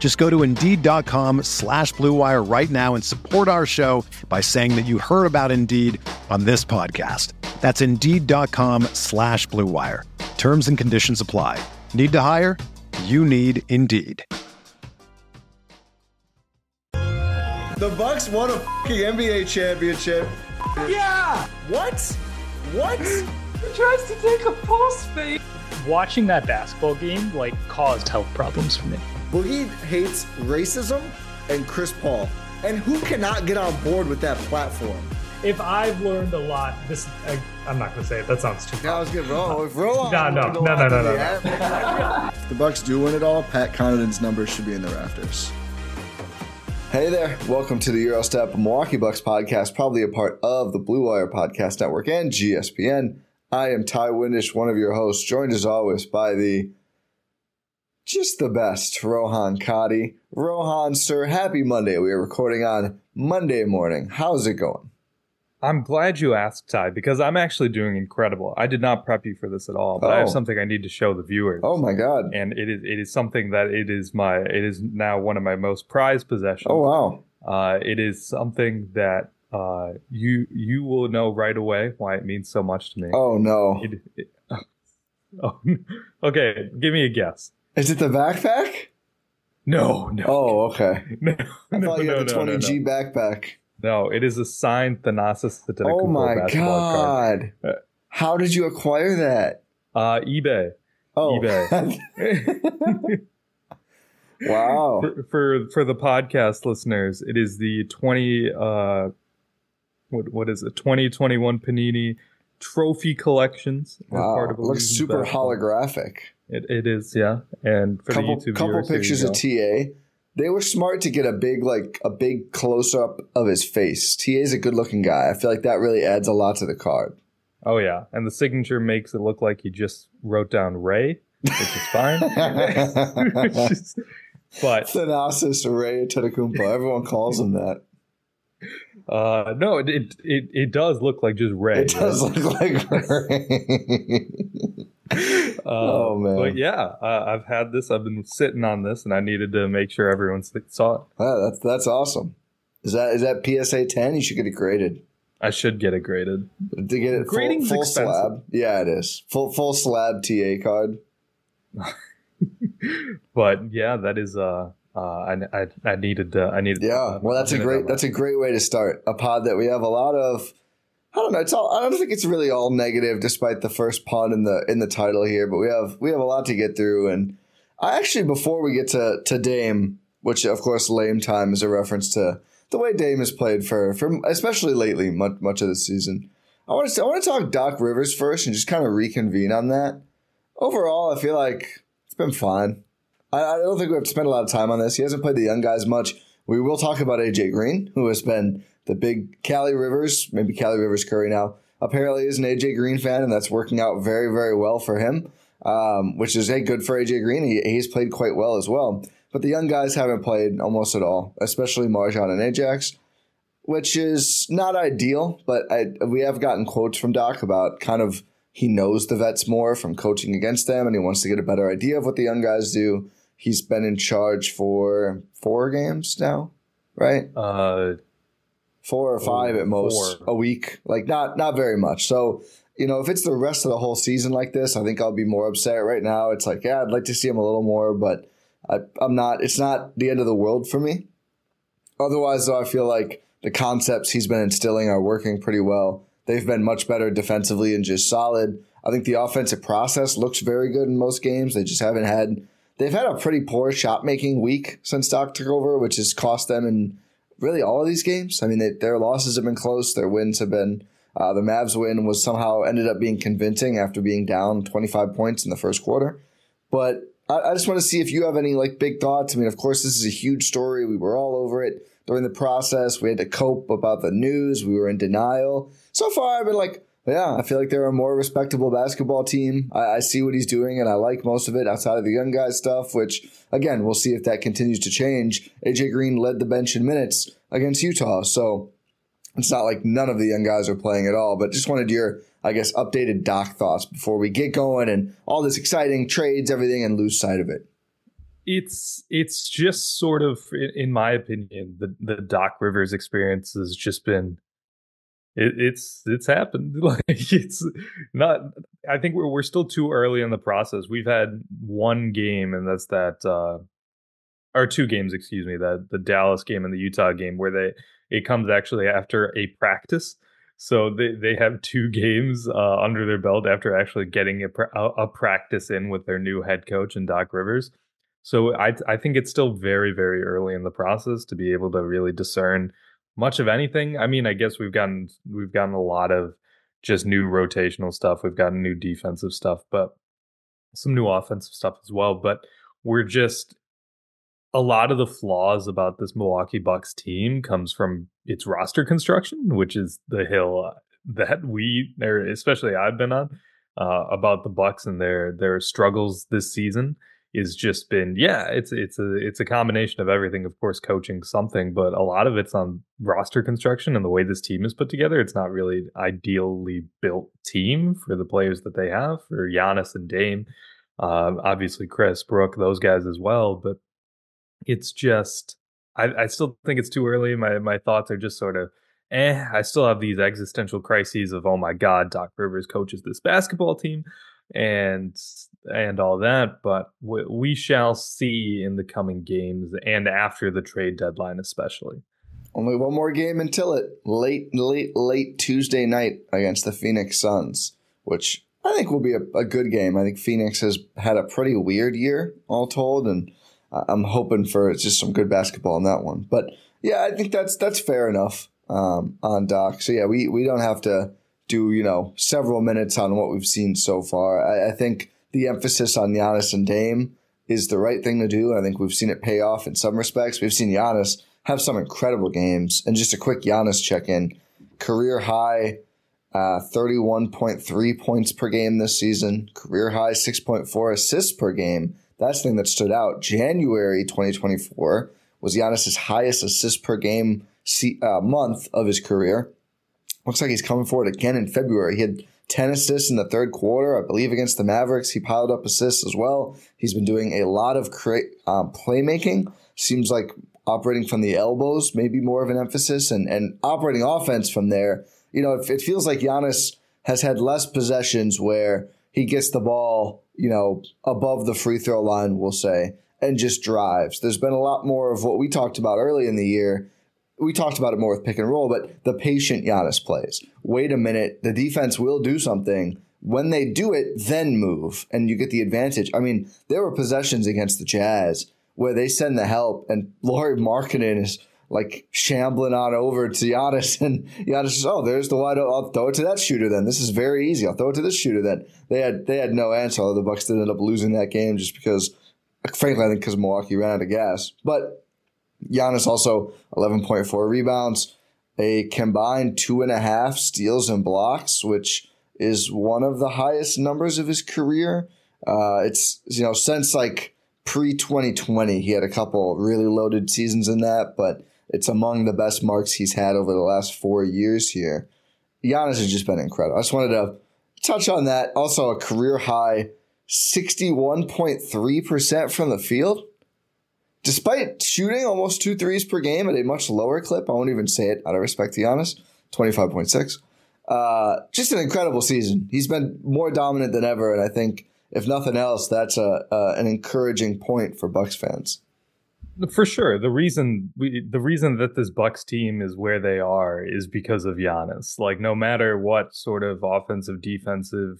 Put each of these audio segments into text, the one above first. Just go to Indeed.com/Blue Wire right now and support our show by saying that you heard about Indeed on this podcast. That's Indeed.com/Blue Wire. Terms and conditions apply. Need to hire? You need Indeed. The Bucks won a fucking NBA championship. Yeah! What? He tries to take a pulse, babe. Watching that basketball game, caused health problems for me. Boogie hates racism and Chris Paul. And who cannot get on board with that platform? If I've learned a lot, I'm not going to say it. That sounds too bad. I was going to roll. No. If the Bucks do win it all, Pat Connaughton's numbers should be in the rafters. Hey there. Welcome to the Eurostep Milwaukee Bucks podcast, probably a part of the Blue Wire Podcast Network and GSPN. I am Ty Windisch, one of your hosts, joined as always by the best, Rohan Katti. Rohan, sir, happy Monday. We are recording on Monday morning. How's it going? I'm glad you asked, Ty, because I'm actually doing incredible. I did not prep you for this at all, but I have something I need to show the viewers. Oh my God. And it is something that it is now one of my most prized possessions. Oh wow. It is something that you will know right away why it means so much to me. Oh no. Okay, give me a guess. Is it the backpack? No. Oh, okay. I thought you had the 20G backpack. No, it is a signed Thanasis. Oh my God. Card. How did you acquire that? eBay. Oh. eBay. Wow. For the podcast listeners, it is the 2021 Panini Trophy Collections. Wow. It looks super holographic. It is, yeah. And for the YouTube couple pictures of TA. They were smart to get a big close up of his face. TA's a good looking guy. I feel like that really adds a lot to the card. Oh yeah, and the signature makes it look like he just wrote down Ray, which is fine. But Thanasis Ray Antetokounmpo. Everyone calls him that. No, it does look like just Ray. It does look like Ray. Oh man! But yeah, I've had this. I've been sitting on this, and I needed to make sure everyone saw it. Wow, that's awesome. Is that PSA 10? You should get it graded. I should get it graded. To get it full slab. Yeah, it is full slab TA card. But yeah, that is I needed. Yeah, well, that's a great way to start a pod that we have a lot of. I don't know. I don't think it's really all negative, despite the first pun in the title here. But we have a lot to get through, and I actually, before we get to Dame, which of course Lame Time is a reference to the way Dame has played for especially lately, much of the season. I want to talk Doc Rivers first and just kind of reconvene on that. Overall, I feel like it's been fine. I don't think we have to spend a lot of time on this. He hasn't played the young guys much. We will talk about AJ Green, who has been the big Cali Rivers Curry now, apparently is an AJ Green fan, and that's working out very, very well for him, which is good for AJ Green. He's played quite well as well. But the young guys haven't played almost at all, especially Marjan and Ajax, which is not ideal, but we have gotten quotes from Doc about kind of he knows the vets more from coaching against them, and he wants to get a better idea of what the young guys do. He's been in charge for 4 games now, right? 4 or 5 at most, 4 a week, not very much. So, if it's the rest of the whole season like this, I think I'll be more upset. Right now, it's I'd like to see him a little more, but I'm not. It's not the end of the world for me. Otherwise, though, I feel like the concepts he's been instilling are working pretty well. They've been much better defensively and just solid. I think the offensive process looks very good in most games. They just haven't had – they've had a pretty poor shot-making week since Doc took over, which has cost them in really all of these games. I mean, their losses have been close. Their wins have been the Mavs win was somehow ended up being convincing after being down 25 points in the first quarter. But I just want to see if you have any, like, big thoughts. I mean, of course, this is a huge story. We were all over it during the process. We had to cope about the news. We were in denial. So far, I've been like, yeah, I feel like they're a more respectable basketball team. I see what he's doing, and I like most of it outside of the young guy stuff, which, again, we'll see if that continues to change. AJ Green led the bench in minutes against Utah, so it's not like none of the young guys are playing at all, but just wanted your, I guess, updated Doc thoughts before we get going and all this exciting trades, everything, and lose sight of it. It's just sort of, in my opinion, the Doc Rivers experience has just been it's happened. Like, it's not, I think we're still too early in the process. We've had one game, and that's that, or two games, excuse me, that the Dallas game and the Utah game where it comes actually after a practice. So they have two games under their belt after actually getting a practice in with their new head coach and Doc Rivers. So I think it's still very, very early in the process to be able to really discern much of anything. I mean, I guess we've gotten a lot of just new rotational stuff. We've gotten new defensive stuff, but some new offensive stuff as well. But we're just, a lot of the flaws about this Milwaukee Bucks team comes from its roster construction, which is the hill that especially I've been on about the Bucks and their struggles this season. Is just been, yeah, it's a combination of everything, of course, coaching something, but a lot of it's on roster construction and the way this team is put together. It's not really an ideally built team for the players that they have, for Giannis and Dame, obviously Chris, Brooke, those guys as well. But it's just, I still think it's too early. My thoughts are just sort of, I still have these existential crises of, oh my God, Doc Rivers coaches this basketball team and all that, but we shall see in the coming games and after the trade deadline especially. Only one more game until it. Late Tuesday night against the Phoenix Suns, which I think will be a good game. I think Phoenix has had a pretty weird year, all told, and I'm hoping for just some good basketball in that one. But, yeah, I think that's fair enough on Doc. So, yeah, we don't have to do, several minutes on what we've seen so far. I think the emphasis on Giannis and Dame is the right thing to do. I think we've seen it pay off in some respects. We've seen Giannis have some incredible games. And just a quick Giannis check-in, career high 31.3 points per game this season, career high 6.4 assists per game. That's the thing that stood out. January 2024 was Giannis's highest assist per game month of his career. Looks like he's coming for it again in February. He had 10 assists in the third quarter, I believe, against the Mavericks. He piled up assists as well. He's been doing a lot of playmaking. Seems like operating from the elbows, maybe more of an emphasis, and operating offense from there. It feels like Giannis has had less possessions where he gets the ball, above the free throw line, we'll say, and just drives. There's been a lot more of what we talked about early in the year. We talked about it more with pick and roll, but the patient Giannis plays. Wait a minute. The defense will do something. When they do it, then move, and you get the advantage. I mean, there were possessions against the Jazz where they send the help, and Lauri Markkanen is like shambling on over to Giannis, and Giannis says, oh, there's the wide open. I'll throw it to that shooter then. This is very easy. I'll throw it to this shooter then. They had no answer. The Bucks ended up losing that game just because, frankly, I think because Milwaukee ran out of gas. But Giannis also 11.4 rebounds, a combined 2.5 steals and blocks, which is one of the highest numbers of his career. It's, since like pre-2020, he had a couple really loaded seasons in that, but it's among the best marks he's had over the last 4 years here. Giannis has just been incredible. I just wanted to touch on that. Also a career high 61.3% from the field. Despite shooting almost 2 threes per game at a much lower clip, I won't even say it out of respect to Giannis, 25.6. Just an incredible season. He's been more dominant than ever, and I think, if nothing else, that's an encouraging point for Bucks fans. For sure. The reason that this Bucks team is where they are is because of Giannis. Like, no matter what sort of offensive, defensive,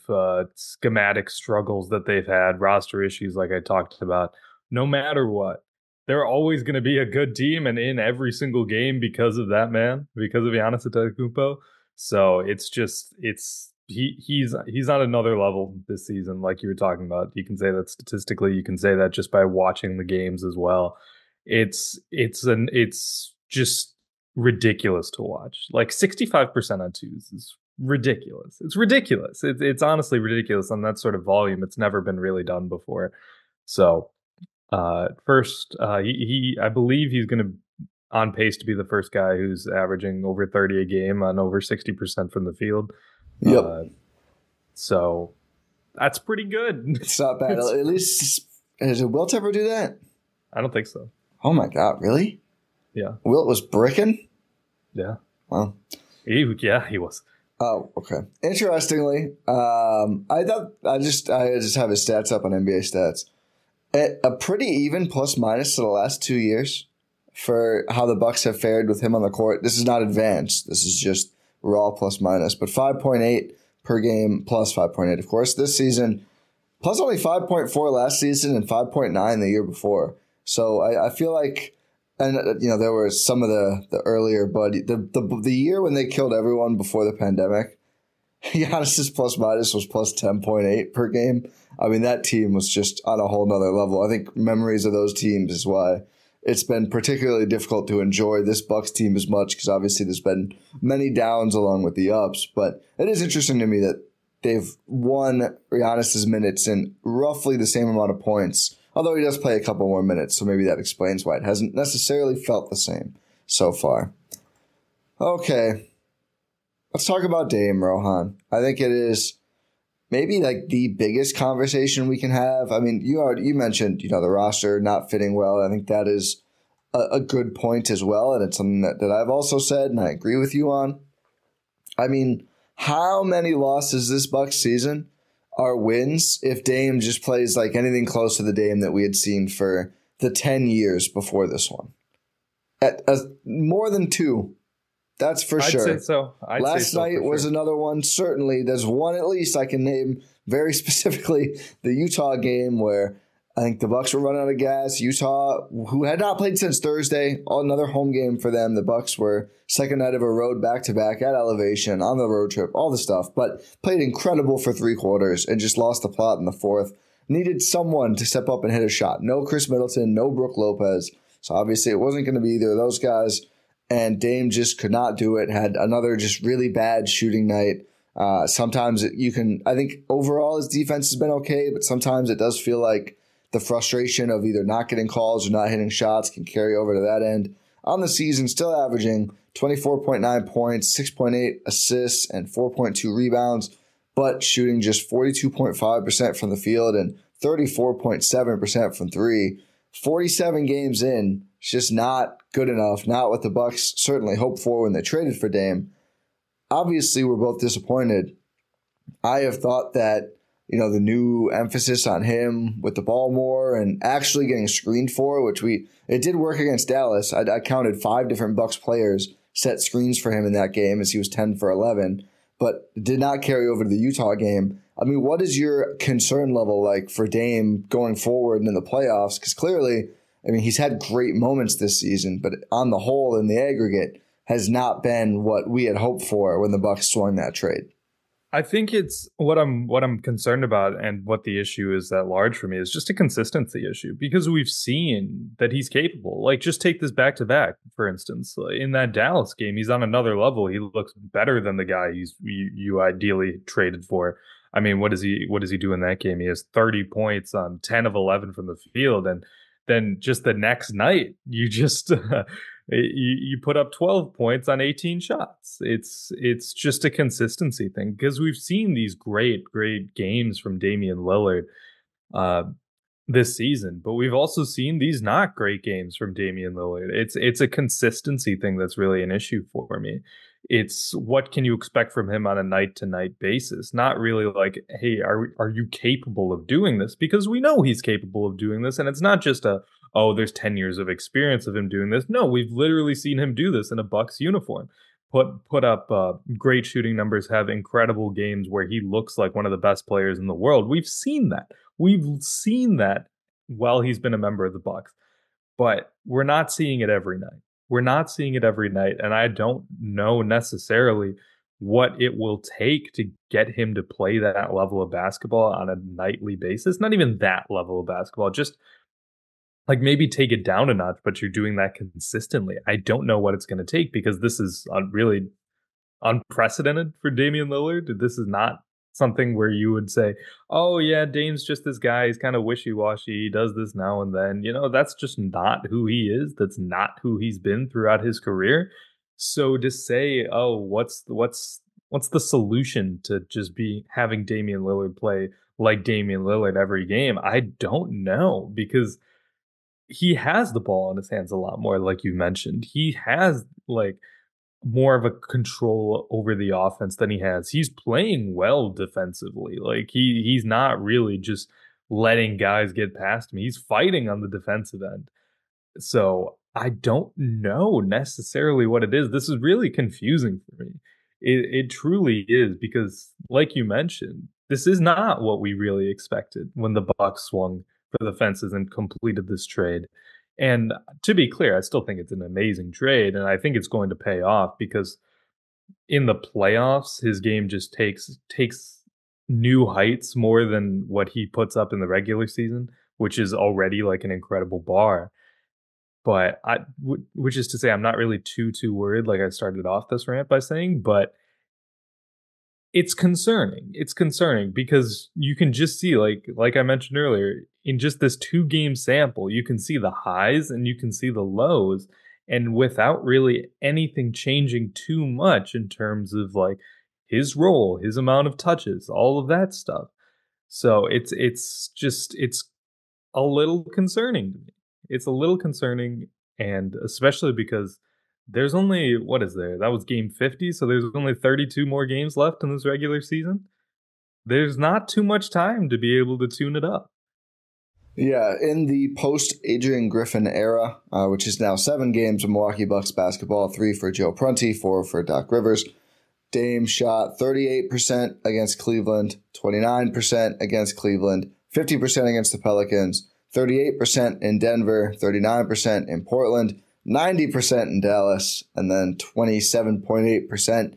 schematic struggles that they've had, roster issues like I talked about, no matter what, they're always going to be a good team and in every single game because of that man, because of Giannis Antetokounmpo. So it's just, he's on another level this season, like you were talking about. You can say that statistically, you can say that just by watching the games as well. It's just ridiculous to watch. Like 65% on twos is ridiculous. It's ridiculous. It's honestly ridiculous on that sort of volume. It's never been really done before. So I believe he's going to on pace to be the first guy who's averaging over 30 a game on over 60% from the field. Yep. So that's pretty good. It's not bad. At least, does Wilt ever do that? I don't think so. Oh my God, really? Yeah. Wilt was bricking? Yeah. Wow. He was. Oh, okay. Interestingly, I just have his stats up on NBA stats. At a pretty even plus minus to the last 2 years for how the Bucks have fared with him on the court. This is not advanced. This is just raw plus minus, but 5.8 per game plus 5.8, of course, this season, plus only 5.4 last season and 5.9 the year before. So I feel like, and you know, there were some of the earlier, but the year when they killed everyone before the pandemic, Giannis's plus minus was plus 10.8 per game. I mean, that team was just on a whole nother level. I think memories of those teams is why it's been particularly difficult to enjoy this Bucks team as much, because obviously there's been many downs along with the ups. But it is interesting to me that they've won Giannis's minutes in roughly the same amount of points, although he does play a couple more minutes, so maybe that explains why it hasn't necessarily felt the same so far. Okay, let's talk about Dame, Rohan. I think it is maybe like the biggest conversation we can have. I mean, you mentioned, you know, the roster not fitting well. I think that is a good point as well. And it's something that I've also said and I agree with you on. I mean, how many losses this Bucks season are wins if Dame just plays like anything close to the Dame that we had seen for the 10 years before this one? More than two. That's for sure. I'd say so. Last night was another one. Certainly, there's one at least I can name very specifically, the Utah game where I think the Bucks were running out of gas. Utah, who had not played since Thursday, another home game for them. The Bucks were second night of a road back-to-back at elevation, on the road trip, all the stuff, but played incredible for three quarters and just lost the plot in the fourth. Needed someone to step up and hit a shot. No Chris Middleton, no Brooke Lopez. So obviously it wasn't going to be either of those guys. And Dame just could not do it. Had another just really bad shooting night. I think overall his defense has been okay, but sometimes it does feel like the frustration of either not getting calls or not hitting shots can carry over to that end. On the season, still averaging 24.9 points, 6.8 assists, and 4.2 rebounds, but shooting just 42.5% from the field and 34.7% from three. 47 games in. It's just not good enough, not what the Bucks certainly hoped for when they traded for Dame. Obviously, we're both disappointed. I have thought that, you know, the new emphasis on him with the ball more and actually getting screened for, which it did work against Dallas. I counted 5 different Bucks players set screens for him in that game as he was 10 for 11, but did not carry over to the Utah game. I mean, what is your concern level like for Dame going forward and in the playoffs? Because clearly, I mean, he's had great moments this season, but on the whole, in the aggregate, has not been what we had hoped for when the Bucks swung that trade. I think it's what I'm concerned about, and what the issue is at large for me is just a consistency issue, because we've seen that he's capable. Like, just take this back-to-back, for instance. In that Dallas game, he's on another level. He looks better than the guy you ideally traded for. I mean, what does he do in that game? He has 30 points on 10 of 11 from the field, and then just the next night, you just you put up 12 points on 18 shots. It's just a consistency thing, because we've seen these great games from Damian Lillard this season, but we've also seen these not great games from Damian Lillard. It's a consistency thing that's really an issue for me. It's what can you expect from him on a night-to-night basis? Not really like, hey, are you capable of doing this? Because we know he's capable of doing this, and it's not just a oh, there's 10 years of experience of him doing this. No, we've literally seen him do this in a Bucks uniform. Put up great shooting numbers, have incredible games where he looks like one of the best players in the world. We've seen that. We've seen that while he's been a member of the Bucks. But we're not seeing it every night. We're not seeing it every night. And I don't know necessarily what it will take to get him to play that level of basketball on a nightly basis. Not even that level of basketball, just like maybe take it down a notch, but you're doing that consistently. I don't know what it's going to take, because this is really unprecedented for Damian Lillard. This is not something where you would say, oh yeah, Dame's just this guy. He's kind of wishy-washy. He does this now and then. You know, that's just not who he is. That's not who he's been throughout his career. So to say, oh, what's the solution to just be having Damian Lillard play like Damian Lillard every game? I don't know, because he has the ball in his hands a lot more, like you mentioned. He has like more of a control over the offense than he has. He's playing well defensively. Like he's not really just letting guys get past him. He's fighting on the defensive end. So I don't know necessarily what it is. This is really confusing for me. It truly is, because like you mentioned, this is not what we really expected when the Bucks swung for the fences and completed this trade. And to be clear, I still think it's an amazing trade, and I think it's going to pay off, because in the playoffs, his game just takes new heights more than what he puts up in the regular season, which is already like an incredible bar. But which is to say, I'm not really too worried, like I started off this rant by saying, but it's concerning. It's concerning because you can just see, like I mentioned earlier, in just this 2-game sample, you can see the highs and you can see the lows, and without really anything changing too much in terms of like his role, his amount of touches, all of that stuff. So it's just a little concerning to me. It's a little concerning, and especially because there's only, what is there? That was game 50, so there's only 32 more games left in this regular season. There's not too much time to be able to tune it up. Yeah, in the post-Adrian Griffin era, which is now 7 games of Milwaukee Bucks basketball, 3 for Joe Prunty, 4 for Doc Rivers, Dame shot 38% against Cleveland, 29% against Cleveland, 50% against the Pelicans, 38% in Denver, 39% in Portland, 90% in Dallas, and then 27.8%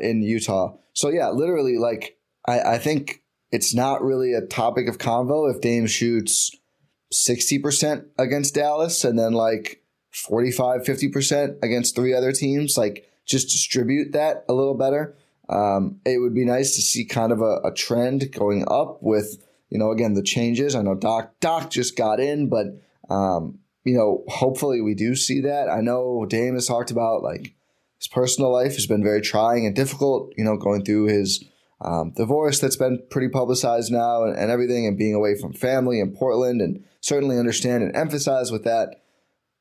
in Utah. So yeah, literally, like I think it's not really a topic of convo if Dame shoots 60% against Dallas and then like 45-50% against 3 other teams. Like, just distribute that a little better. It would be nice to see kind of a trend going up with, you know, again, the changes. I know Doc just got in, but you know, hopefully we do see that. I know Dame has talked about like his personal life has been very trying and difficult, you know, going through his divorce that's been pretty publicized now and everything, and being away from family in Portland, and certainly understand and emphasize with that.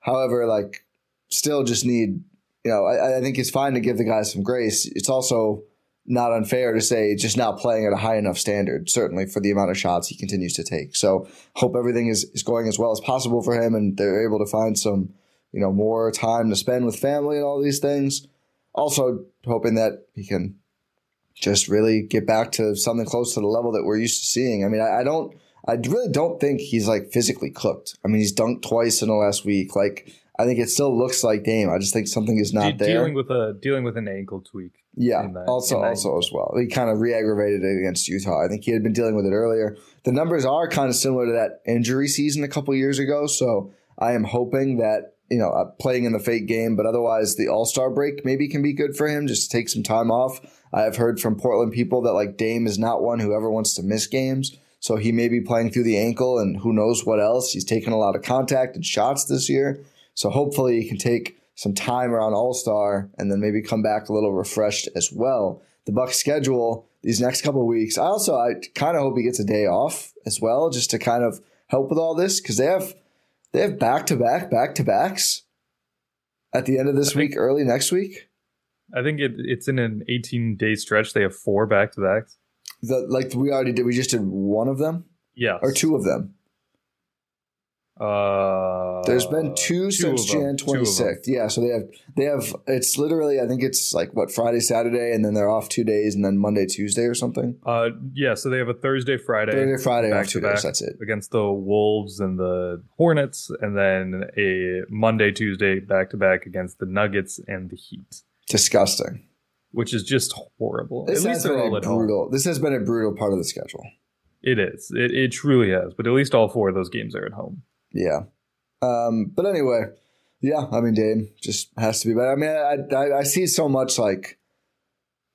However, like still just need, you know, I think it's fine to give the guys some grace. It's also not unfair to say just not playing at a high enough standard, certainly for the amount of shots he continues to take. So hope everything is going as well as possible for him, and they're able to find some, you know, more time to spend with family and all these things. Also hoping that he can just really get back to something close to the level that we're used to seeing. I mean, I really don't think he's like physically cooked. I mean, he's dunked twice in the last week. Like, I think it still looks like Dame. I just think something is not there. Dealing with an ankle tweak. Yeah, also as well. He kind of re-aggravated it against Utah. I think he had been dealing with it earlier. The numbers are kind of similar to that injury season a couple years ago. So I am hoping that, you know, playing in the fake game, but otherwise the All-Star break maybe can be good for him, just to take some time off. I've heard from Portland people that like Dame is not one who ever wants to miss games. So he may be playing through the ankle and who knows what else. He's taken a lot of contact and shots this year. So hopefully he can take some time around All-Star and then maybe come back a little refreshed as well. The Bucks schedule these next couple of weeks. I kind of hope he gets a day off as well, just to kind of help with all this, because they have back-to-backs at the end of this week, early next week. I think it's in an 18-day stretch. They have 4 back-to-backs. We just did one of them? Yeah. Or 2 of them. There's been two since Jan 26th. Yeah, so they have. It's literally, I think it's like what, Friday, Saturday, and then they're off 2 days, and then Monday, Tuesday, or something. Yeah. So they have a Thursday, Friday, off 2 days. That's it, against the Wolves and the Hornets, and then a Monday, Tuesday back to back against the Nuggets and the Heat. Disgusting. Which is just horrible. At least they're all at home. This has been a brutal part of the schedule. It is. It truly has. But at least all four of those games are at home. Yeah. But anyway, yeah, I mean, Dame just has to be better. I mean, I see so much like,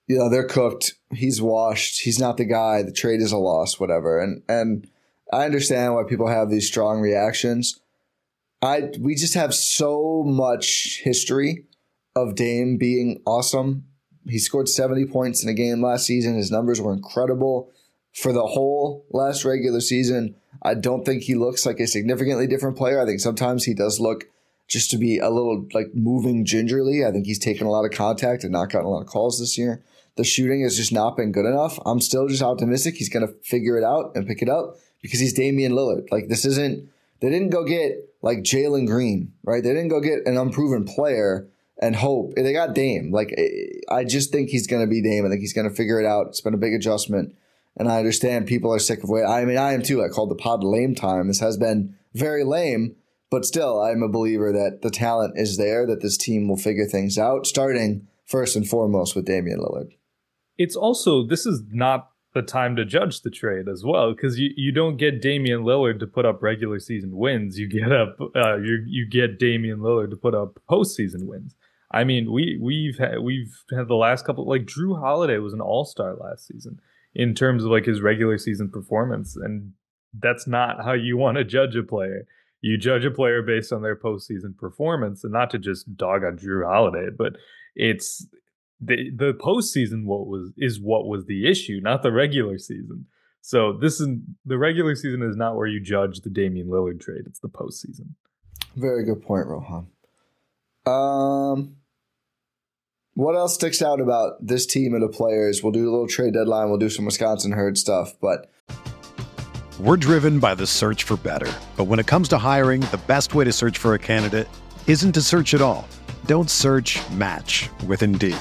you know, they're cooked. He's washed. He's not the guy. The trade is a loss, whatever. And I understand why people have these strong reactions. We just have so much history of Dame being awesome. He scored 70 points in a game last season. His numbers were incredible for the whole last regular season. I don't think he looks like a significantly different player. I think sometimes he does look just to be a little like moving gingerly. I think he's taken a lot of contact and not gotten a lot of calls this year. The shooting has just not been good enough. I'm still just optimistic he's going to figure it out and pick it up because he's Damian Lillard. Like, this isn't – they didn't go get like Jalen Green, right? They didn't go get an unproven player and hope. They got Dame. Like, I just think he's going to be Dame. I think he's going to figure it out. It's been a big adjustment. And I understand people are sick of waiting. I mean, I am too. I called the pod lame time. This has been very lame, but still, I'm a believer that the talent is there, that this team will figure things out, starting first and foremost with Damian Lillard. It's also, this is not the time to judge the trade as well, because you don't get Damian Lillard to put up regular season wins. You get up, you get Damian Lillard to put up postseason wins. I mean, we've had the last couple, like Drew Holiday was an all-star last season in terms of like his regular season performance. And that's not how you want to judge a player. You judge a player based on their postseason performance, and not to just dog on Drew Holiday, but it's the postseason what was the issue, not the regular season. So the regular season is not where you judge the Damian Lillard trade. It's the postseason. Very good point, Rohan. What else sticks out about this team and the players? We'll do a little trade deadline. We'll do some Wisconsin Herd stuff, but... We're driven by the search for better. But when it comes to hiring, the best way to search for a candidate isn't to search at all. Don't search, match with Indeed.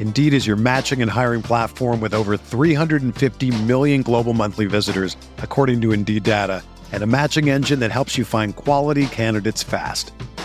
Indeed is your matching and hiring platform with over 350 million global monthly visitors, according to Indeed data, and a matching engine that helps you find quality candidates fast.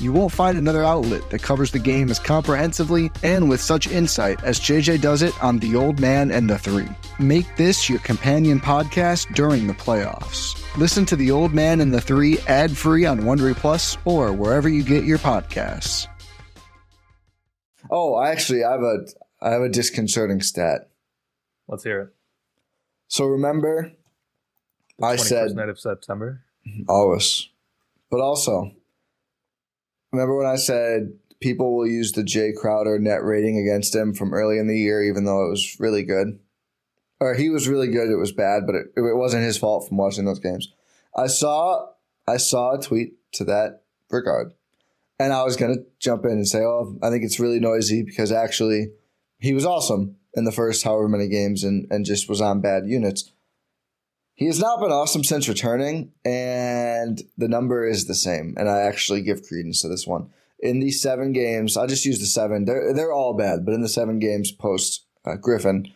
You won't find another outlet that covers the game as comprehensively and with such insight as JJ does it on The Old Man and the Three. Make this your companion podcast during the playoffs. Listen to The Old Man and the Three ad-free on Wondery Plus or wherever you get your podcasts. Oh, actually, I have a disconcerting stat. Let's hear it. So remember, I said... the 21st night of September? Always. But also... remember when I said people will use the Jay Crowder net rating against him from early in the year, even though it was really good? or he was really good. It was bad, but it wasn't his fault from watching those games. I saw a tweet to that regard, and I was going to jump in and say, oh, I think it's really noisy because actually he was awesome in the first however many games and just was on bad units. He has not been awesome since returning, and the number is the same, and I actually give credence to this one. In these 7 games, I'll just use the 7. They're all bad, but in the 7 games post-Griffin,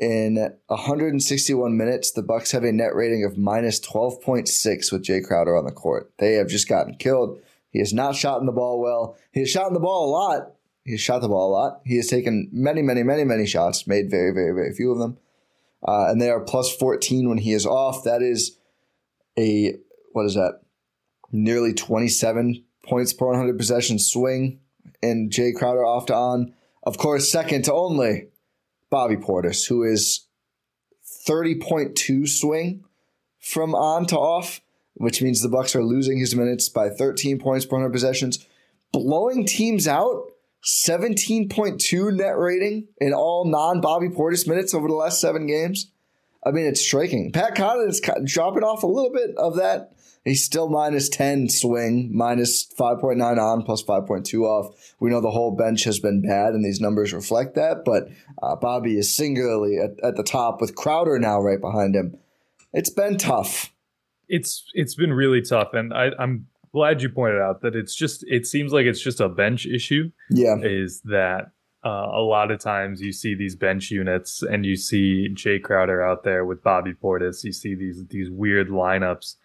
in 161 minutes, the Bucks have a net rating of minus 12.6 with Jay Crowder on the court. They have just gotten killed. He has not shot in the ball well. He has shot in the ball a lot. He has shot the ball a lot. He has taken many, many, many, many shots, made very, very, very few of them. And they are plus 14 when he is off. That is nearly 27 points per 100 possession swing in Jay Crowder off to on. Of course, second to only Bobby Portis, who is 30.2 swing from on to off, which means the Bucks are losing his minutes by 13 points per 100 possessions, blowing teams out. 17.2 net rating in all non-Bobby Portis minutes over the last 7 games. I mean, it's striking. Pat Connaughton is dropping off a little bit of that. He's still minus 10 swing, minus 5.9 on, plus 5.2 off. We know the whole bench has been bad, and these numbers reflect that, but Bobby is singularly at the top with Crowder now right behind him. It's been tough. It's been really tough, and I'm glad you pointed out that it seems like it's just a bench issue. Yeah, is that a lot of times you see these bench units and you see Jay Crowder out there with Bobby Portis. You see these weird lineups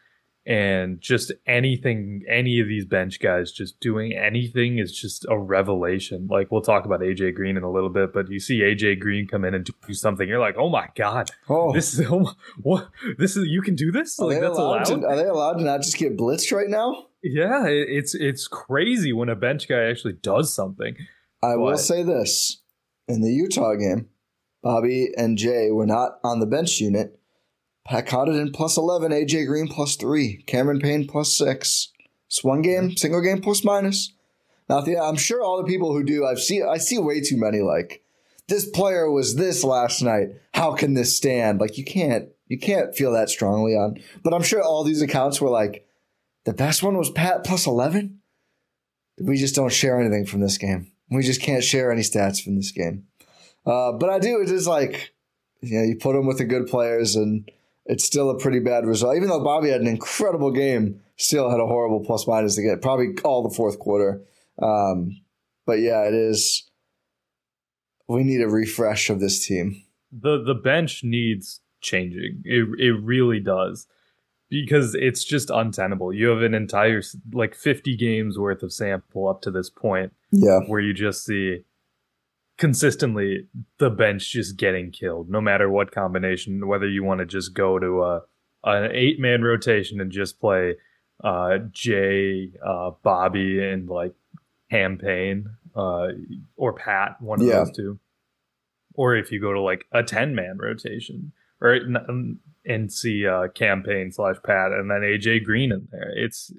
and just anything, any of these bench guys just doing anything is just a revelation. Like, we'll talk about AJ Green in a little bit, but you see AJ Green come in and do something, you're like, oh my god, you can do this? Like, that's allowed? Are they allowed to not just get blitzed right now? Yeah, it's crazy when a bench guy actually does something. I will say this. In the Utah game, Bobby and Jay were not on the bench unit. Pat Connaughton plus 11, AJ Green plus 3, Cameron Payne plus 6. It's one game, single game plus minus. Now, I'm sure all the people who do, I see way too many like, this player was this last night. How can this stand? Like, you can't feel that strongly on. But I'm sure all these accounts were like, the best one was Pat plus 11. We just don't share anything from this game. We just can't share any stats from this game. But I do. It is like, you know, you put them with the good players and it's still a pretty bad result. Even though Bobby had an incredible game, still had a horrible plus minus to get probably all the fourth quarter. But yeah, it is. We need a refresh of this team. The bench needs changing. It really does. Because it's just untenable. You have an entire, 50 games worth of sample up to this point. Yeah. Where you just see consistently the bench just getting killed, no matter what combination, whether you want to just go to an 8-man rotation and just play Jay, Bobby, and, Cam Payne, or Pat, one of those two. Or if you go to, a 10-man rotation. Or and see Cam Payne slash Pat and then AJ Green in there. It's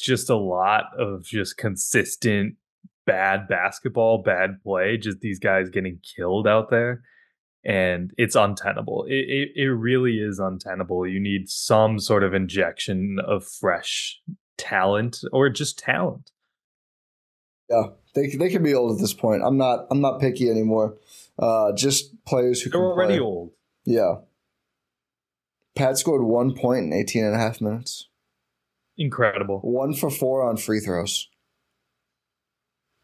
just a lot of just consistent bad basketball, bad play. Just these guys getting killed out there, and it's untenable. It really is untenable. You need some sort of injection of fresh talent or just talent. Yeah, they can be old at this point. I'm not picky anymore. Just players who they're already old. Yeah. Pat scored 1 point in 18 and a half minutes. Incredible. 1 for 4 on free throws.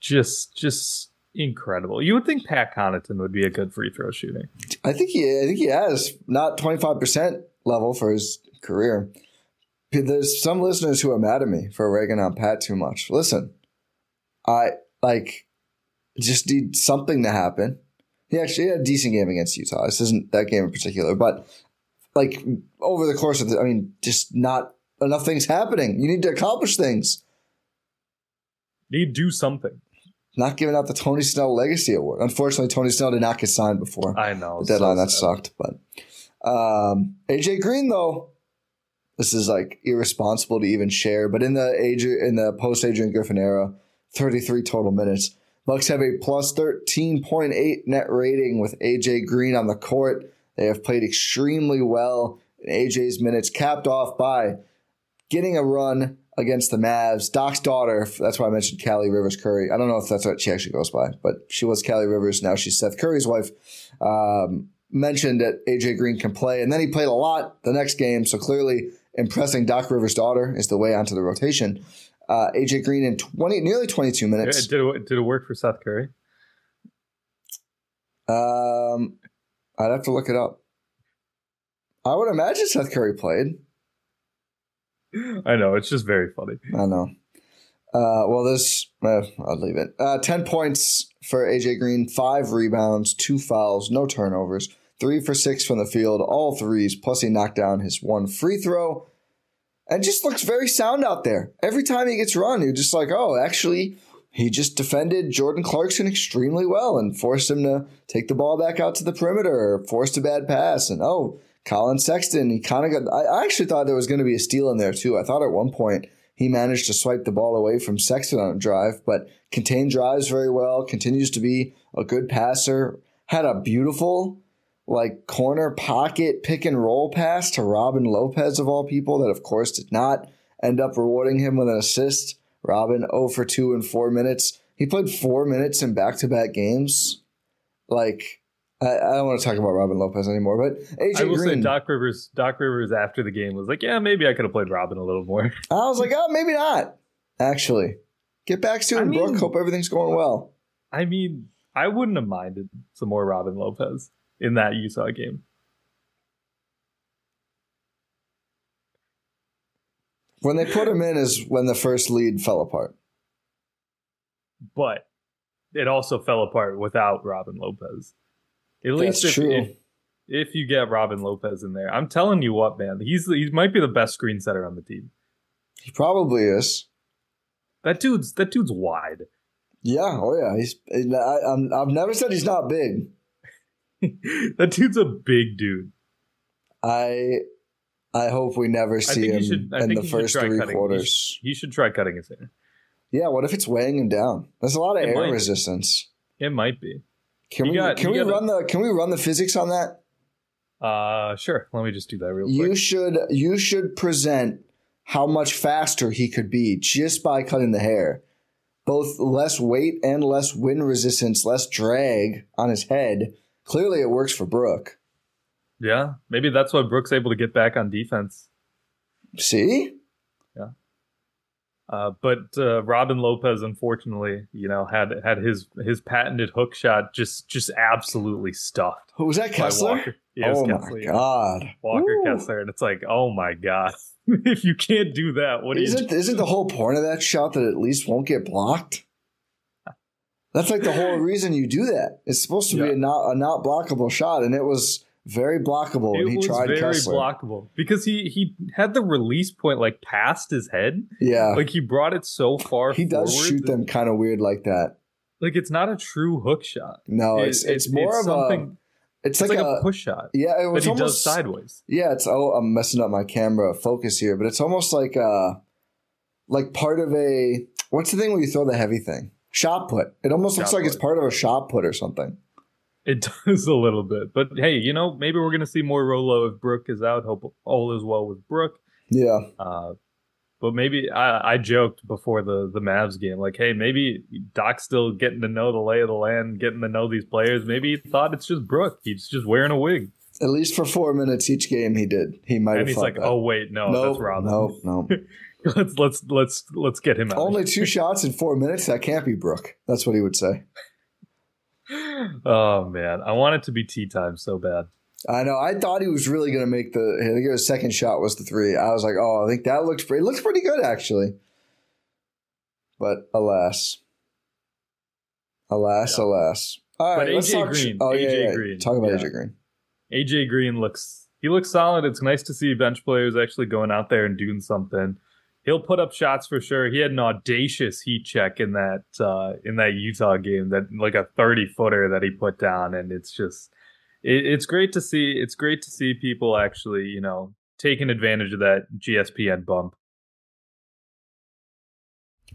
Just incredible. You would think Pat Connaughton would be a good free throw shooting. I think he has not 25% level for his career. There's some listeners who are mad at me for ragging on Pat too much. Listen, I just need something to happen. He actually had a decent game against Utah. This isn't that game in particular, but over the course of just not enough things happening. You need to accomplish things. You do something. Not giving out the Tony Snell Legacy Award. Unfortunately, Tony Snell did not get signed before. I know. The deadline, so that sucked. But AJ Green, though, this is irresponsible to even share. But in the post Adrian Griffin era, 33 total minutes. Bucks have a plus 13.8 net rating with AJ Green on the court. They have played extremely well. AJ's minutes capped off by getting a run against the Mavs. Doc's daughter, that's why I mentioned Callie Rivers Curry. I don't know if that's what she actually goes by, but she was Callie Rivers. Now she's Seth Curry's wife. Mentioned that AJ Green can play, and then he played a lot the next game. So clearly impressing Doc Rivers' daughter is the way onto the rotation. AJ Green in nearly 22 minutes. Did it work for Seth Curry? I'd have to look it up. I would imagine Seth Curry played. I know. It's just very funny. I know. I'll leave it. 10 points for AJ Green, 5 rebounds, 2 fouls, no turnovers, 3 for 6 from the field, all threes, plus he knocked down his one free throw. And just looks very sound out there. Every time he gets run, you're just like, oh, actually, he just defended Jordan Clarkson extremely well and forced him to take the ball back out to the perimeter or forced a bad pass. And, oh, Colin Sexton, he kind of got – I actually thought there was going to be a steal in there too. I thought at one point he managed to swipe the ball away from Sexton on a drive, but contained drives very well, continues to be a good passer, had a beautiful – corner pocket pick and roll pass to Robin Lopez, of all people, that, of course, did not end up rewarding him with an assist. Robin 0 for 2 in 4 minutes. He played 4 minutes in back-to-back games. I don't want to talk about Robin Lopez anymore, but AJ I will Green, say Doc Rivers after the game was like, yeah, maybe I could have played Robin a little more. I was like, oh, maybe not, actually. Get back to him, Brooke. Hope everything's going well. I mean, I wouldn't have minded some more Robin Lopez in that Utah game. When they put him in is when the first lead fell apart. But it also fell apart without Robin Lopez. At least if you get Robin Lopez in there. I'm telling you what, man. He might be the best screen setter on the team. He probably is. That dude's wide. Yeah, oh yeah. I've never said he's not big. That dude's a big dude. I hope we never see him in the first 3 quarters. He should try cutting his hair. Yeah, what if it's weighing him down? There's a lot of air resistance. It might be. Can we run the physics on that? Sure. Let me just do that real quick. You should present how much faster he could be just by cutting the hair. Both less weight and less wind resistance, less drag on his head. Clearly, it works for Brooke. Yeah, maybe that's why Brooke's able to get back on defense. See? Yeah. But Robin Lopez, unfortunately, had his patented hook shot just absolutely stuffed. Was that Kessler? Walker. Yeah, oh, Kessler, my God. Yeah. Walker Kessler. And it's like, oh, my God. If you can't do that, what is it? Isn't the whole point of that shot that it at least won't get blocked? That's the whole reason you do that. It's supposed to be a not blockable shot, and it was very blockable. It was very Kessler. Blockable because he had the release point past his head. Yeah, he brought it so far. He does shoot them kind of weird like that. It's not a true hook shot. No, it's more of something. It's like a push shot. Yeah, it was almost, he does sideways. Yeah, I'm messing up my camera focus here, but it's almost like part of a, what's the thing where you throw the heavy thing? Shot put. It almost looks like it's part of a shot put or something. It does a little bit. But, hey, maybe we're going to see more Rolo if Brooke is out. Hope all is well with Brooke. Yeah. But maybe I joked before the Mavs game, hey, maybe Doc's still getting to know the lay of the land, getting to know these players. Maybe he thought it's just Brooke. He's just wearing a wig. At least for 4 minutes each game he did. He might have thought that. And he's like, oh, wait, no, that's Robin. No. Let's get him out. Only 2 shots in 4 minutes. That can't be Brooke. That's what he would say. Oh man, I want it to be tea time so bad. I know. I thought he was really going to make I think his second shot was the three. I was like, oh, I think that looks pretty good actually. But alas. All right, let's talk. AJ Green. Talk about AJ Green. AJ Green looks solid. It's nice to see bench players actually going out there and doing something. He'll put up shots for sure. He had an audacious heat check in that Utah game, that a 30-footer that he put down, and it's just it's great to see. It's great to see people actually, taking advantage of that GSPN bump.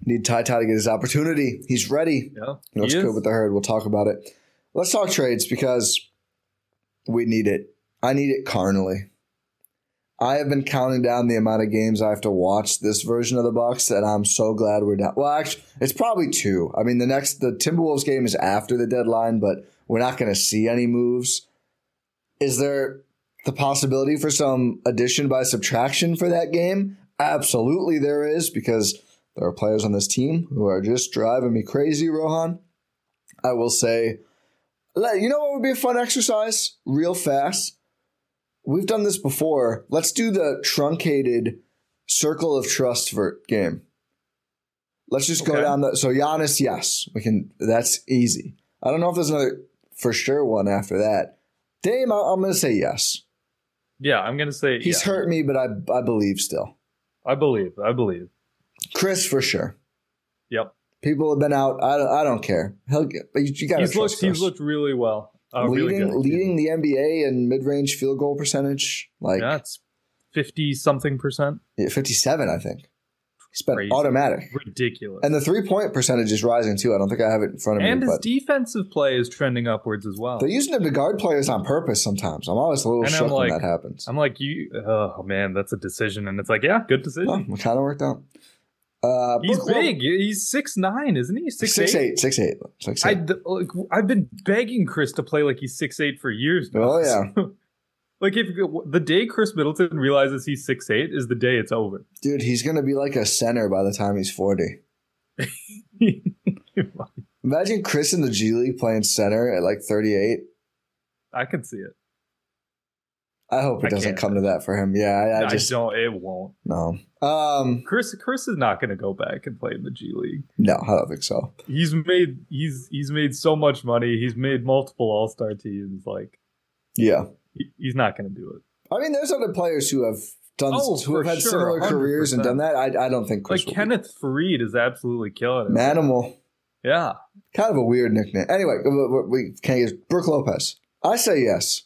Need Ty to get his opportunity. He's ready. Yeah, let's go with the herd. We'll talk about it. Let's talk trades because we need it. I need it carnally. I have been counting down the amount of games I have to watch this version of the Bucks, and I'm so glad we're down. Well, actually, it's probably two. I mean, the Timberwolves game is after the deadline, but we're not going to see any moves. Is there the possibility for some addition by subtraction for that game? Absolutely there is, because there are players on this team who are just driving me crazy, Rohan. I will say, you know what would be a fun exercise? Real fast. We've done this before. Let's do the truncated circle of trust for game. Let's just go down the. So Giannis, yes, we can. That's easy. I don't know if there's another for sure one after that. Dame, I'm going to say yes. Yeah, I'm going to say he's hurt me, but I believe still. I believe. Chris for sure. Yep. People have been out. I don't care. You got to trust Chris. He's looked really well. Leading the NBA in mid-range field goal percentage, it's 50-something percent. Yeah, 57, I think. It's been automatic. Ridiculous. And the three-point percentage is rising, too. I don't think I have it in front of me. And his defensive play is trending upwards as well. They're using him to guard players on purpose sometimes. I'm always a little shocked when that happens. I'm like, oh, man, that's a decision. And it's like, yeah, good decision. Oh, it kind of worked out. He's big. He's 6'9", isn't he? 6'8". 6'8". I've been begging Chris to play like he's 6'8" for years now. Oh, yeah. So, if the day Chris Middleton realizes he's 6'8" is the day it's over. Dude, he's going to be like a center by the time he's 40. Imagine Chris in the G League playing center at 38. I can see it. I hope it doesn't come to that for him. Yeah, I don't. It won't. No. Chris is not going to go back and play in the G League. No, I don't think so. He's made so much money. He's made multiple All-Star teams. He's not going to do it. I mean, there's other players who have done similar 100%. Careers and done that. I don't think Chris. Kenneth Faried is absolutely killing it. Manimal. Yeah. Kind of a weird nickname. Anyway, we can't use Brooke Lopez. I say yes.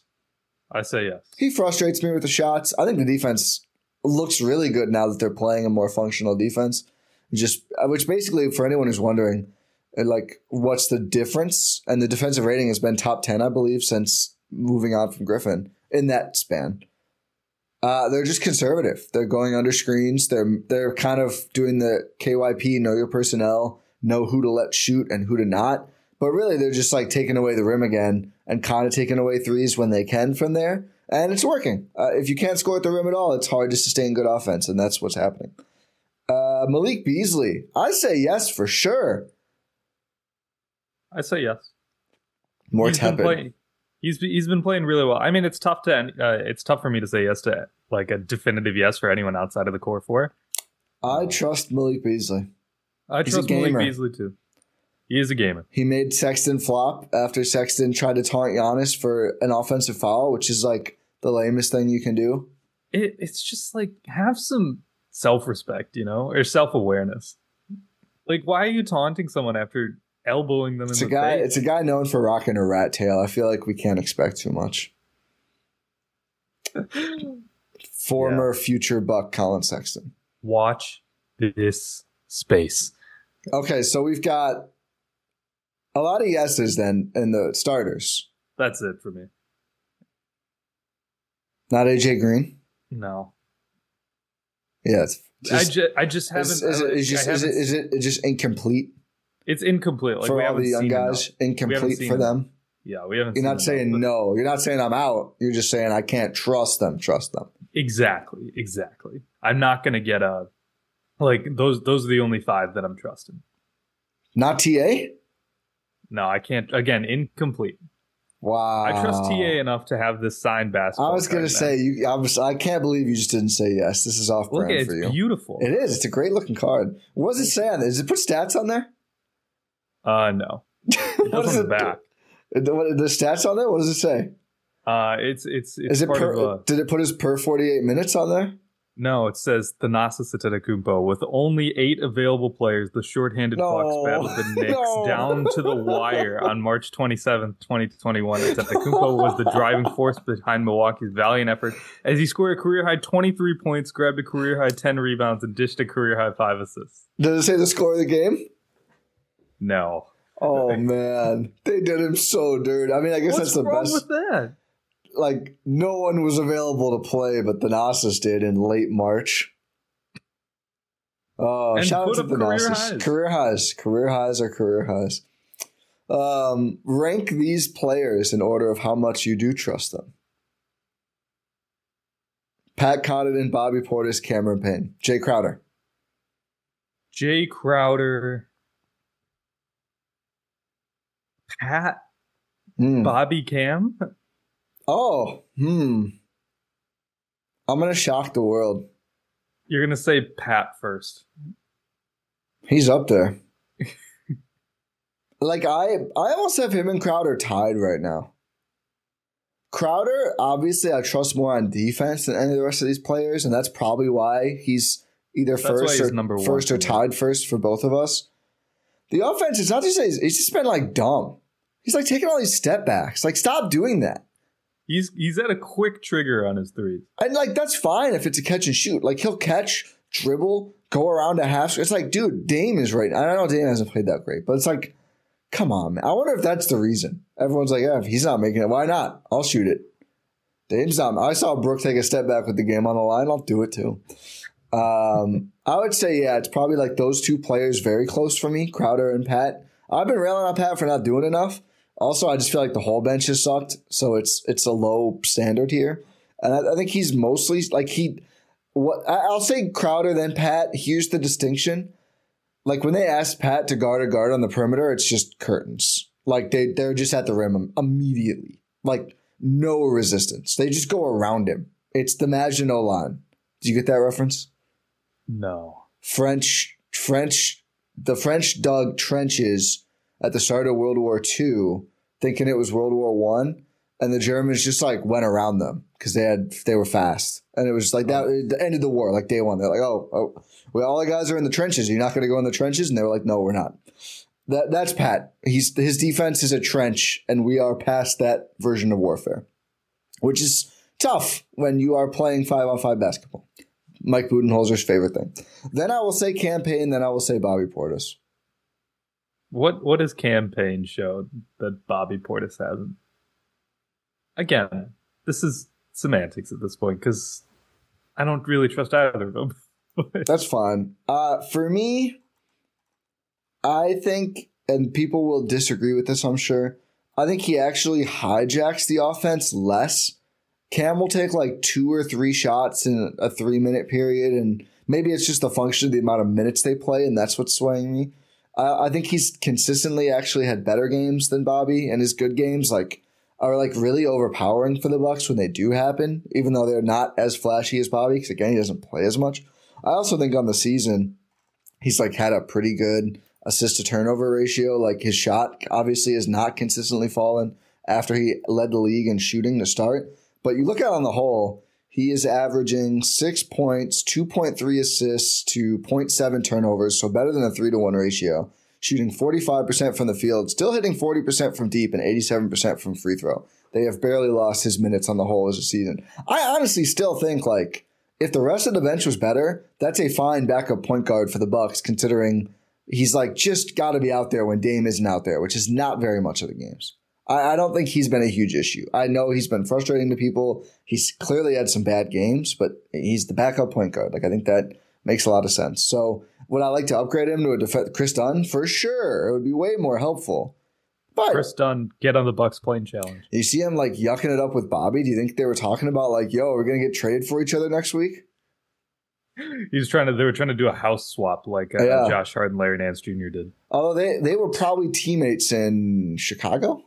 He frustrates me with the shots. I think the defense looks really good now that they're playing a more functional defense. Which basically, for anyone who's wondering, what's the difference? And the defensive rating has been top 10, I believe, since moving on from Griffin in that span. They're just conservative. They're going under screens. They're kind of doing the KYP, know your personnel, know who to let shoot and who to not. But really, they're just taking away the rim again and kind of taking away threes when they can from there. And it's working. If you can't score at the rim at all, it's hard to sustain good offense. And that's what's happening. Malik Beasley. I say yes for sure. I say yes. More tepid. He's been playing really well. I mean, it's tough for me to say yes to a definitive yes for anyone outside of the core four. I trust Malik Beasley. I trust Malik Beasley too. He is a gamer. He made Sexton flop after Sexton tried to taunt Giannis for an offensive foul, which is the lamest thing you can do. It's just have some self-respect, or self-awareness. Why are you taunting someone after elbowing them in the face? It's a guy known for rocking a rat tail. I feel like we can't expect too much. Future Buck Colin Sexton. Watch this space. Okay, so we've got a lot of yeses then in the starters. That's it for me. Not AJ Green? No. Yeah. I just haven't. Is it just incomplete? It's incomplete. For all the young guys, incomplete for them? Yeah, we haven't seen. You're not saying no. You're not saying I'm out. You're just saying I can't trust them. Trust them. Exactly. I'm not going to get a those are the only five that I'm trusting. Not TA? No, I can't. Again, incomplete. Wow. I trust TA enough to have this signed basketball. I was going to say, I can't believe you just didn't say yes. This is off-brand for you. It's beautiful. It is. It's a great-looking card. What does it say on there? Does it put stats on there? No. It does on the back. The stats on there? What does it say? Did it put his per 48 minutes on there? No, it says Thanasis Antetokounmpo. With only 8 available players, the shorthanded Bucks battled the Knicks down to the wire on March 27th, 2021. Antetokounmpo was the driving force behind Milwaukee's valiant effort as he scored a career-high 23 points, grabbed a career-high 10 rebounds, and dished a career-high 5 assists. Did it say the score of the game? No. Oh, man. They did him so dirty. I mean, I guess that's the best. What's wrong with that? Like, no one was available to play, but Thanasis did in late March. Oh, shout out to Thanasis. Career highs. Rank these players in order of how much you do trust them. Pat Connaughton, Bobby Portis, Cameron Payne. Jay Crowder. Pat. Bobby Cam. I'm going to shock the world. You're going to say Pat first. He's up there. Like, I almost have him and Crowder tied right now. Crowder, obviously, I trust more on defense than any of the rest of these players, and that's probably why he's either first or tied first for both of us. The offense, it's not just that he's just been, like, dumb. He's, like, taking all these step backs. Like, stop doing that. He's at a quick trigger on his threes. And, like, that's fine if it's a catch and shoot. Like, he'll catch, dribble, go around a half. It's like, dude, Dame is right. I know Dame hasn't played that great, but it's like, come on, man. I wonder if that's the reason. Everyone's like, yeah, if he's not making it, why not? I'll shoot it. Dame's not. I saw Brooke take a step back with the game on the line. I'll do it too. I would say, yeah, it's probably like those two players very close for me, Crowder and Pat. I've been railing on Pat for not doing enough. Also, I just feel like the whole bench has sucked, so it's a low standard here. And I think he's mostly like I'll say Crowder then Pat. Here's the distinction: like when they asked Pat to guard a guard on the perimeter, it's just curtains. Like they're just at the rim immediately, like no resistance. They just go around him. It's the Maginot Line. Do you get that reference? No. The French dug trenches at the start of World War II, thinking it was World War I, and the Germans just like went around them because they were fast, and it was just like that. It ended the war like day one. They're like, well, all the guys are in the trenches. You're not going to go in the trenches, and they were like, no, we're not. That's Pat. His defense is a trench, and we are past that version of warfare, which is tough when you are playing 5-on-5 basketball. Mike Budenholzer's favorite thing. Then I will say Cam Payne. Then I will say Bobby Portis. What has Cam Payne showed that Bobby Portis hasn't? Again, this is semantics at this point because I don't really trust either of them. That's fine. For me, I think, and people will disagree with this, I'm sure, I think he actually hijacks the offense less. Cam will take like 2 or 3 shots in a 3-minute period, and maybe it's just a function of the amount of minutes they play, and that's what's swaying me. I think he's consistently actually had better games than Bobby, and his good games are really overpowering for the Bucks when they do happen, even though they're not as flashy as Bobby because, again, he doesn't play as much. I also think on the season he's like had a pretty good assist-to-turnover ratio. Like his shot obviously has not consistently fallen after he led the league in shooting to start. But you look at on the whole, he is averaging 6 points, 2.3 assists to 0.7 turnovers, so better than a 3-to-1 ratio, shooting 45% from the field, still hitting 40% from deep and 87% from free throw. They have barely lost his minutes on the whole as a season. I honestly still think, like, if the rest of the bench was better, that's a fine backup point guard for the Bucks, considering he's, like, just got to be out there when Dame isn't out there, which is not very much of the games. I don't think he's been a huge issue. I know he's been frustrating to people. He's clearly had some bad games, but he's the backup point guard. Like, I think that makes a lot of sense. So would I like to upgrade him to a Chris Dunn? For sure. It would be way more helpful. But Chris Dunn, get on the Bucks plane challenge. You see him, like, yucking it up with Bobby? Do you think they were talking about, like, yo, we're going to get traded for each other next week? They were trying to do a house swap like Josh Hart and Larry Nance Jr. did. Although they were probably teammates in Chicago?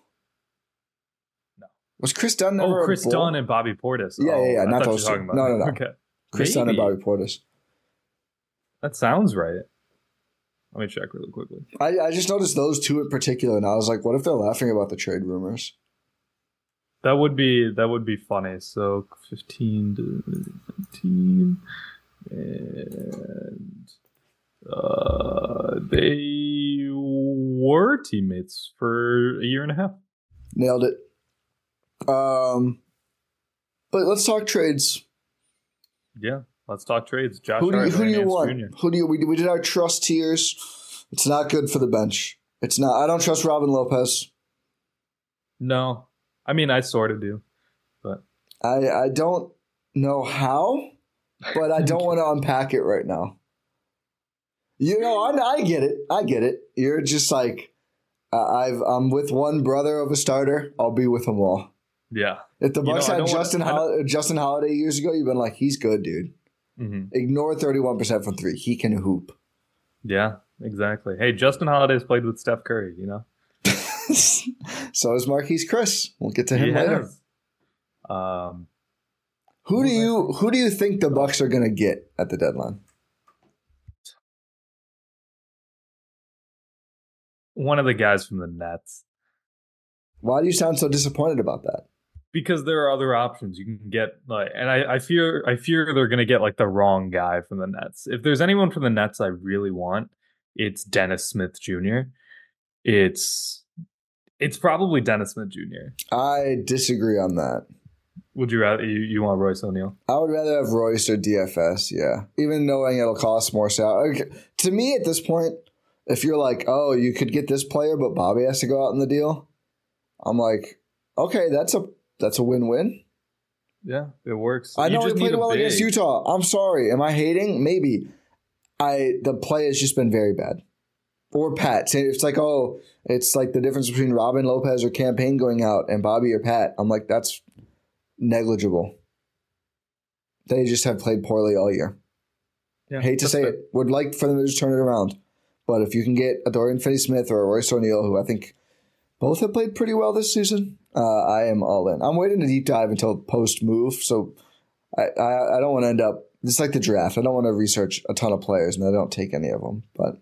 Was Chris Dunn never Chris Dunn and Bobby Portis. Yeah. Not those two. No. Okay. Chris Dunn and Bobby Portis. That sounds right. Let me check really quickly. I just noticed those two in particular, and I was like, what if they're laughing about the trade rumors? That would be funny. So 15 to 19. And they were teammates for a year and a half. Nailed it. But let's talk trades. Yeah, let's talk trades. Josh Hart, who do you want? Jr. Who do you? We did our trust tiers. It's not good for the bench. It's not. I don't trust Robin Lopez. No, I mean I sort of do, but I don't know how. But I don't want to unpack it right now. You know, I get it. I get it. You're just like, I'm with one brother of a starter. I'll be with them all. Yeah. If the Bucks had Justin Holiday years ago, you've been like, he's good, dude. Mm-hmm. Ignore 31% from three. He can hoop. Yeah, exactly. Hey, Justin Holiday's played with Steph Curry, you know? So is Marquise Chris. We'll get to him later. Who do you think the Bucks are going to get at the deadline? One of the guys from the Nets. Why do you sound so disappointed about that? Because there are other options you can get, like, and I fear they're going to get like the wrong guy from the Nets. If there's anyone from the Nets I really want, it's Dennis Smith Jr. It's probably Dennis Smith Jr. I disagree on that. Would you rather you want Royce O'Neal? I would rather have Royce or DFS, yeah. Even knowing it'll cost more salary. To me at this point, if you're like, oh, you could get this player, but Bobby has to go out in the deal, I'm like, okay, that's a win-win. Yeah, it works. I know we played well against Utah. I'm sorry. Am I hating? Maybe. The play has just been very bad. Or Pat. It's like, oh, it's like the difference between Robin Lopez or Cameron Payne going out and Bobby or Pat. I'm like, that's negligible. They just have played poorly all year. Yeah, hate to say fair. It. Would like for them to just turn it around. But if you can get a Dorian Finney-Smith or a Royce O'Neal, who I think both have played pretty well this season, I am all in. I'm waiting to deep dive until post-move, so I don't want to end up... It's like the draft. I don't want to research a ton of players, and I don't take any of them. But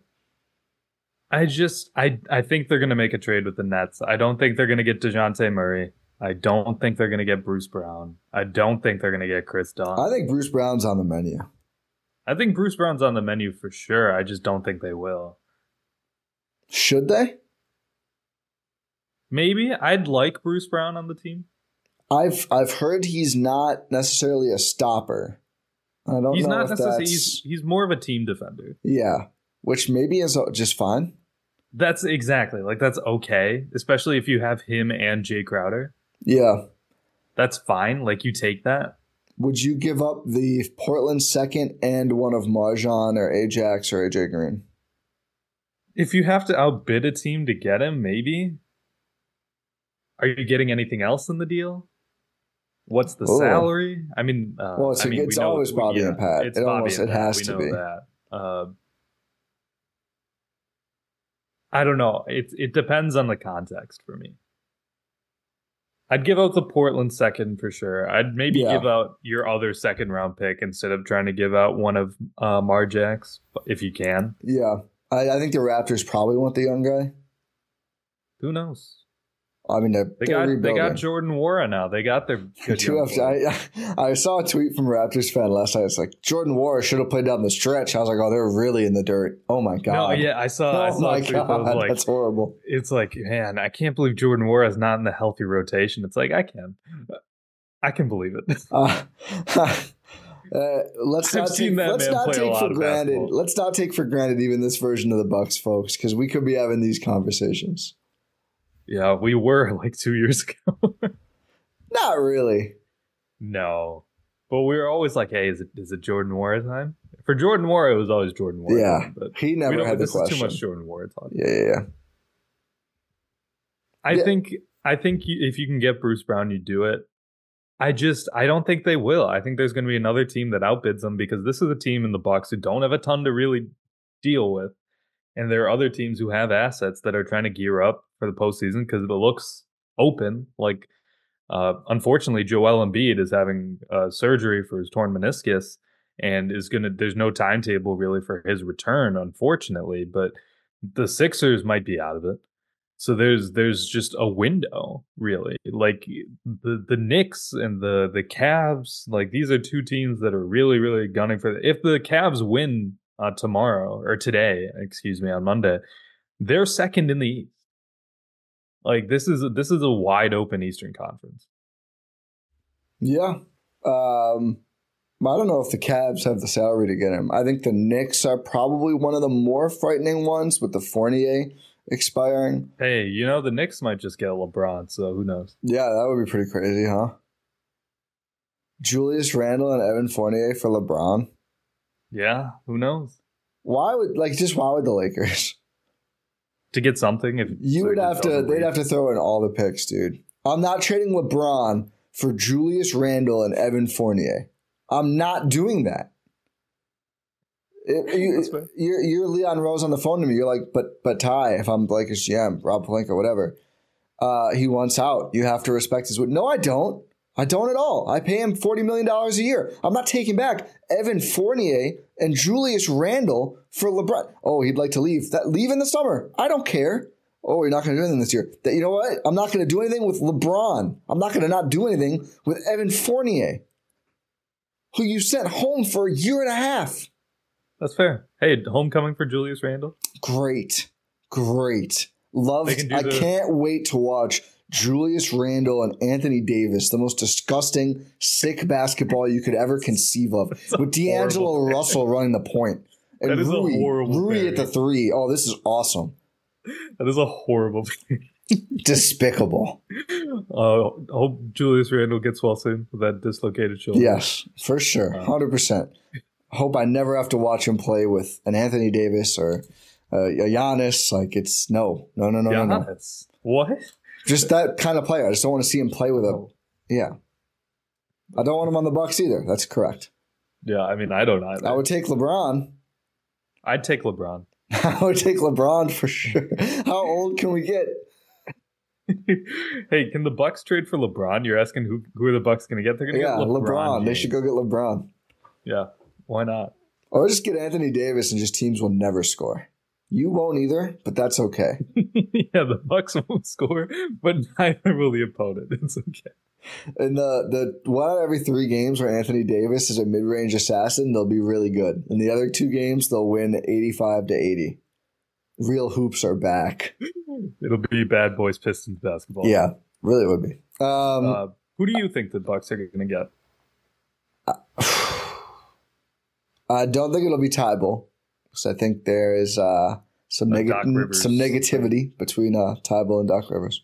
I think they're going to make a trade with the Nets. I don't think they're going to get DeJounte Murray. I don't think they're going to get Bruce Brown. I don't think they're going to get Chris Dunn. I think Bruce Brown's on the menu. I think Bruce Brown's on the menu for sure. I just don't think they will. Should they? Maybe. I'd like Bruce Brown on the team. I've heard he's not necessarily a stopper. I don't know. He's not necessarily. He's more of a team defender. Yeah, which maybe is just fine. That's exactly like that's okay, especially if you have him and Jay Crowder. Yeah, that's fine. Like you take that. Would you give up the Portland second and one of Marjan or Ajax or AJ Green? If you have to outbid a team to get him, maybe. Are you getting anything else in the deal? What's the salary? I mean, it's always Bobby and Pat. It almost it has to be. I don't know. It depends on the context for me. I'd give out the Portland second for sure. I'd maybe give out your other second round pick instead of trying to give out one of Marjack's if you can. Yeah. I think the Raptors probably want the young guy. Who knows? I mean, they got Jordan Wara now. They got their good I saw a tweet from a Raptors fan last night. It's like Jordan Wara should have played down the stretch. I was like, oh, they're really in the dirt. Oh my god. No, yeah, I saw a tweet that was like, that's horrible. It's like, man, I can't believe Jordan Wara is not in the healthy rotation. It's like I can believe it. Let's not take for granted even this version of the Bucks, folks, because we could be having these conversations. Yeah, we were like 2 years ago. Not really. No. But we were always like, hey, is it Jordan Wara time? For Jordan Wara, it was always Jordan Wara. Yeah, time, but he never had the question. This is too much Jordan Wara talk. Yeah. I think if you can get Bruce Brown, you do it. I don't think they will. I think there's going to be another team that outbids them because this is a team in the Bucks who don't have a ton to really deal with. And there are other teams who have assets that are trying to gear up for the postseason because it looks open. Like, unfortunately, Joel Embiid is having surgery for his torn meniscus and there's no timetable really for his return, unfortunately. But the Sixers might be out of it. So there's just a window, really. Like the Knicks and the Cavs, like these are two teams that are really, really gunning for it. If the Cavs win today, on Monday, they're second in the East. Like this is a wide open Eastern Conference. Yeah. I don't know if the Cavs have the salary to get him. I think the Knicks are probably one of the more frightening ones with the Fournier expiring. Hey, you know, the Knicks might just get LeBron, so who knows? Yeah, that would be pretty crazy, huh? Julius Randle and Evan Fournier for LeBron. Yeah, who knows? Why would the Lakers? To get something? They'd have to throw in all the picks, dude. I'm not trading LeBron for Julius Randle and Evan Fournier. I'm not doing that. You're Leon Rose on the phone to me. You're like, but Ty, if I'm like his GM, Rob Pelinka, whatever, he wants out. You have to respect his. No, I don't. I don't at all. I pay him $40 million a year. I'm not taking back Evan Fournier and Julius Randle for LeBron. Oh, he'd like to leave. Leave in the summer. I don't care. Oh, you're not going to do anything this year. You know what? I'm not going to do anything with LeBron. I'm not going to not do anything with Evan Fournier, who you sent home for a year and a half. That's fair. Hey, homecoming for Julius Randle. Great. I can't wait to watch Julius Randle and Anthony Davis, the most disgusting, sick basketball you could ever conceive of, with D'Angelo Russell running the point. And that is Rui, a horrible Rui at the three. Oh, this is awesome. That is a horrible thing. Despicable. I hope Julius Randle gets well soon with that dislocated shoulder. Yes, for sure. 100%. Hope I never have to watch him play with an Anthony Davis or a Giannis. Like, it's no. What? Just that kind of player. I just don't want to see him play with him. Yeah. I don't want him on the Bucks either. That's correct. Yeah, I mean, I don't either. I'd take LeBron. I would take LeBron for sure. How old can we get? Hey, can the Bucks trade for LeBron? You're asking who are the Bucks going to get? They're going to get LeBron. They should go get LeBron. Yeah, why not? Or just get Anthony Davis and just teams will never score. You won't either, but that's okay. Yeah, the Bucks won't score, but neither will the opponent. It's okay. And the one out of every three games where Anthony Davis is a mid-range assassin, they'll be really good. In the other two games, they'll win 85-80. Real hoops are back. It'll be bad boys Pistons basketball. Yeah, really would be. Who do you think the Bucks are going to get? I don't think it'll be Tybal, because I think there is some negativity between Tybal and Doc Rivers.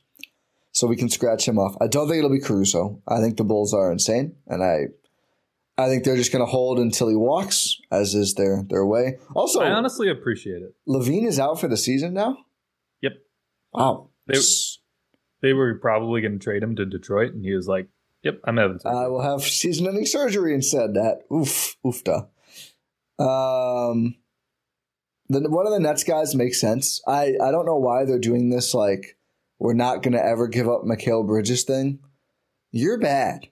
So we can scratch him off. I don't think it'll be Caruso. I think the Bulls are insane, and I think they're just going to hold until he walks, as is their way. Also, I honestly appreciate it. Levine is out for the season now? Yep. Wow. They were probably going to trade him to Detroit, and he was like, yep, I'm having surgery. I will have season-ending surgery and said that. Oofta. One of the Nets guys makes sense. I don't know why they're doing this, like, we're not going to ever give up Mikal Bridges thing. You're bad.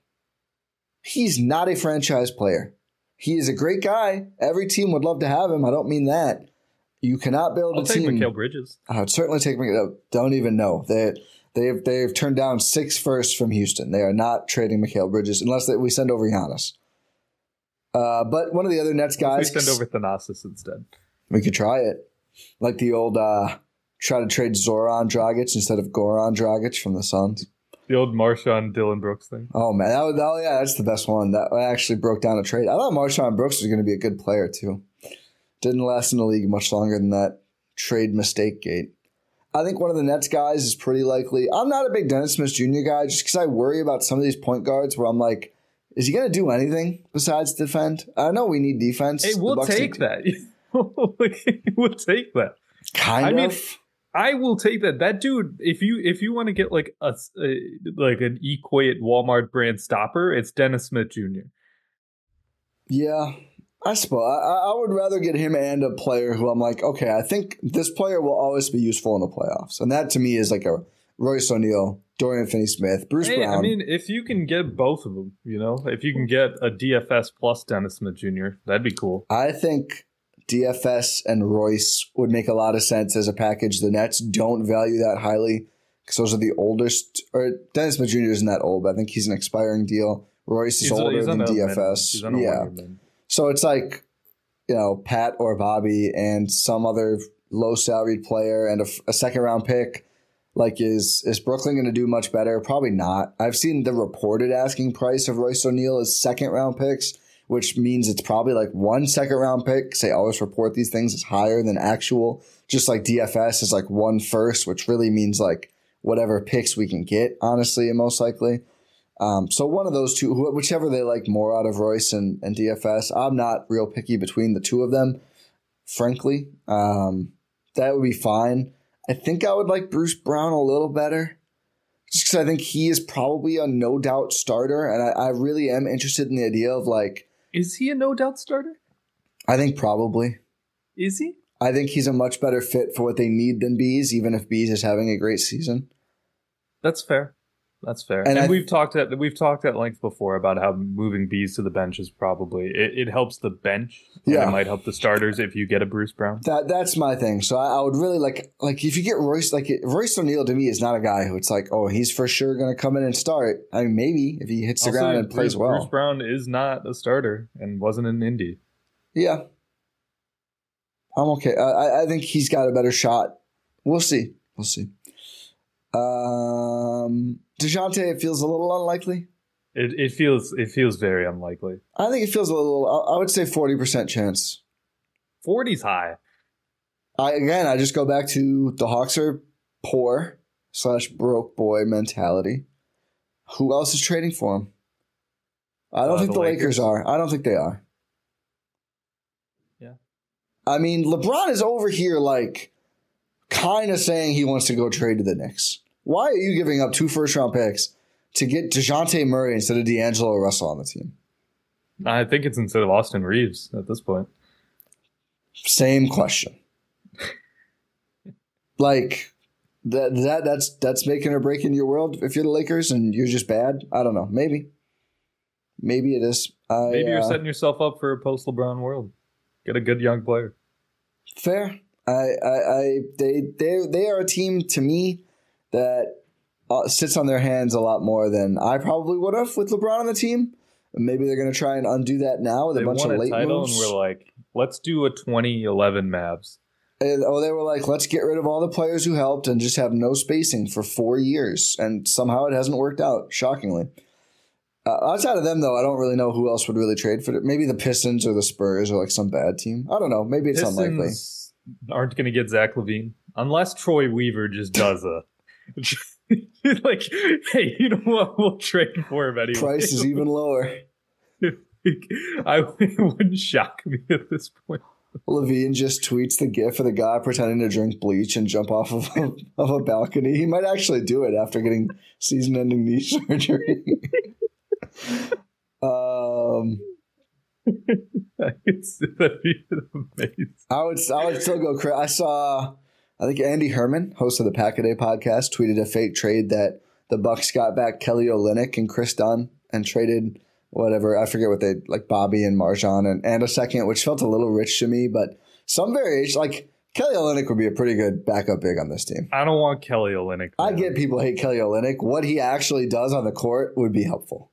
He's not a franchise player. He is a great guy. Every team would love to have him. I don't mean that. You cannot build a team. I'll take Mikal Bridges. I would certainly take Mikal. Don't even know. They've turned down 6 firsts from Houston. They are not trading Mikal Bridges unless we send over Giannis. But one of the other Nets guys. We send over Thanasis instead. We could try it. Like the old try to trade Zoran Dragic instead of Goran Dragic from the Suns. The old Marshawn Dillon Brooks thing. Oh, man. That's the best one. That actually broke down a trade. I thought Marshawn Brooks was going to be a good player, too. Didn't last in the league much longer than that trade mistake gate. I think one of the Nets guys is pretty likely. I'm not a big Dennis Smith Jr. guy just because I worry about some of these point guards where I'm like, is he going to do anything besides defend? I know we need defense. Hey, we'll take that. We'll take that. Kind of. I will take that. That dude, if you want to get like an equate Walmart brand stopper, it's Dennis Smith Jr. Yeah, I suppose I would rather get him and a player who I'm like, okay, I think this player will always be useful in the playoffs, and that to me is like a Royce O'Neal, Dorian Finney-Smith, Bruce Brown. I mean, if you can get both of them, if you can get a DFS plus Dennis Smith Jr., that'd be cool. I think DFS and Royce would make a lot of sense as a package. The Nets don't value that highly because those are the oldest. Or Dennis Smith Jr. isn't that old, but I think he's an expiring deal. Royce is older than DFS. Yeah. So it's like, you know, Pat or Bobby and some other low salaried player and a second round pick. Like, is Brooklyn going to do much better? Probably not. I've seen the reported asking price of Royce O'Neal as second round picks, which means it's probably like 1 second round pick. They always report these things as higher than actual. Just like DFS is like 1 first, which really means like whatever picks we can get, honestly, and most likely. So one of those two, whichever they like more out of Royce and DFS. I'm not real picky between the two of them, frankly. That would be fine. I think I would like Bruce Brown a little better just because I think he is probably a no-doubt starter, and I really am interested in the idea of like... Is he a no-doubt starter? I think probably. Is he? I think he's a much better fit for what they need than Bees, even if Bees is having a great season. That's fair. That's fair. And we've talked at length before about how moving Bees to the bench is probably it helps the bench. Yeah. It might help the starters if you get a Bruce Brown. That's my thing. So I would really like if you get Royce, like Royce O'Neal to me is not a guy who it's like, oh, he's for sure going to come in and start. I mean, maybe if he hits the ground and plays well. Bruce Brown is not a starter and wasn't in Indy. Yeah. I'm okay. I think he's got a better shot. We'll see. DeJounte, it feels a little unlikely. It feels very unlikely. I think it feels a little. I would say 40% chance. 40's high. I just go back to the Hawks are poor / broke boy mentality. Who else is trading for him? I don't think the Lakers are. I don't think they are. Yeah. I mean, LeBron is over here like kind of saying he wants to go trade to the Knicks. Why are you giving up 2 first-round picks to get DeJounte Murray instead of D'Angelo Russell on the team? I think it's instead of Austin Reeves at this point. Same question. Like, that's making or breaking your world if you're the Lakers and you're just bad? I don't know. Maybe it is. Maybe you're setting yourself up for a post-LeBron world. Get a good young player. Fair. They are a team to me that sits on their hands a lot more than I probably would have with LeBron on the team. Maybe they're going to try and undo that now with a bunch of late moves. They won a title and we're like, let's do a 2011 Mavs. They were like, let's get rid of all the players who helped and just have no spacing for 4 years. And somehow it hasn't worked out, shockingly. Outside of them, though, I don't really know who else would really trade for it. Maybe the Pistons or the Spurs or like some bad team. I don't know. Maybe it's unlikely. Aren't going to get Zach LaVine. Unless Troy Weaver just does a... like, hey, you know what? We'll trade for him anyway. Price is even lower. It wouldn't shock me at this point. Levine just tweets the gif of the guy pretending to drink bleach and jump off of a balcony. He might actually do it after getting season-ending knee surgery. That'd be amazing. I would still go crazy. I think Andy Herman, host of the Pack a Day podcast, tweeted a fake trade that the Bucks got back Kelly Olynyk and Chris Dunn and traded whatever. I forget what they like Bobby and Marjan and a second, which felt a little rich to me. But some variation, like Kelly Olynyk would be a pretty good backup big on this team. I don't want Kelly Olynyk. I get people hate Kelly Olynyk. What he actually does on the court would be helpful.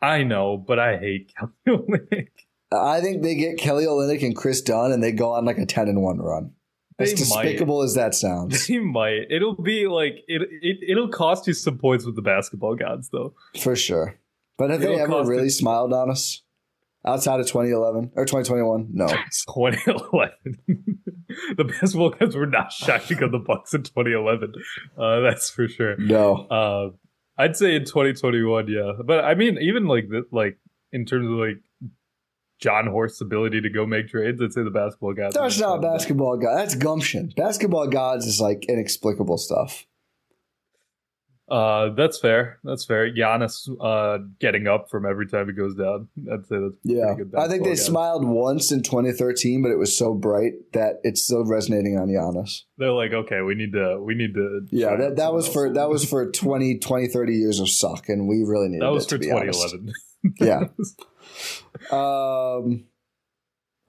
I know, but I hate Kelly Olynyk. I think they get Kelly Olynyk and Chris Dunn and they go on like a 10-1 run. As despicable as that sounds. He might. It'll be like it'll cost you some points with the basketball gods, though. For sure. But have they ever really smiled on us? Outside of 2011 or 2021? No. 2011. The basketball gods were not shocking on the Bucks in 2011. That's for sure. No. I'd say in 2021, yeah. But I mean, even like this, like in terms of like John Horst's ability to go make trades, I'd say the basketball gods. That's not basketball gods. That's gumption. Basketball gods is like inexplicable stuff. That's fair. That's fair. Giannis getting up from every time he goes down. I'd say that's pretty good. I think they smiled once in 2013, but it was so bright that it's still resonating on Giannis. They're like, okay, we need to. Yeah, that was for 20, 30 years of suck, and we really needed it. That was for 2011. Yeah.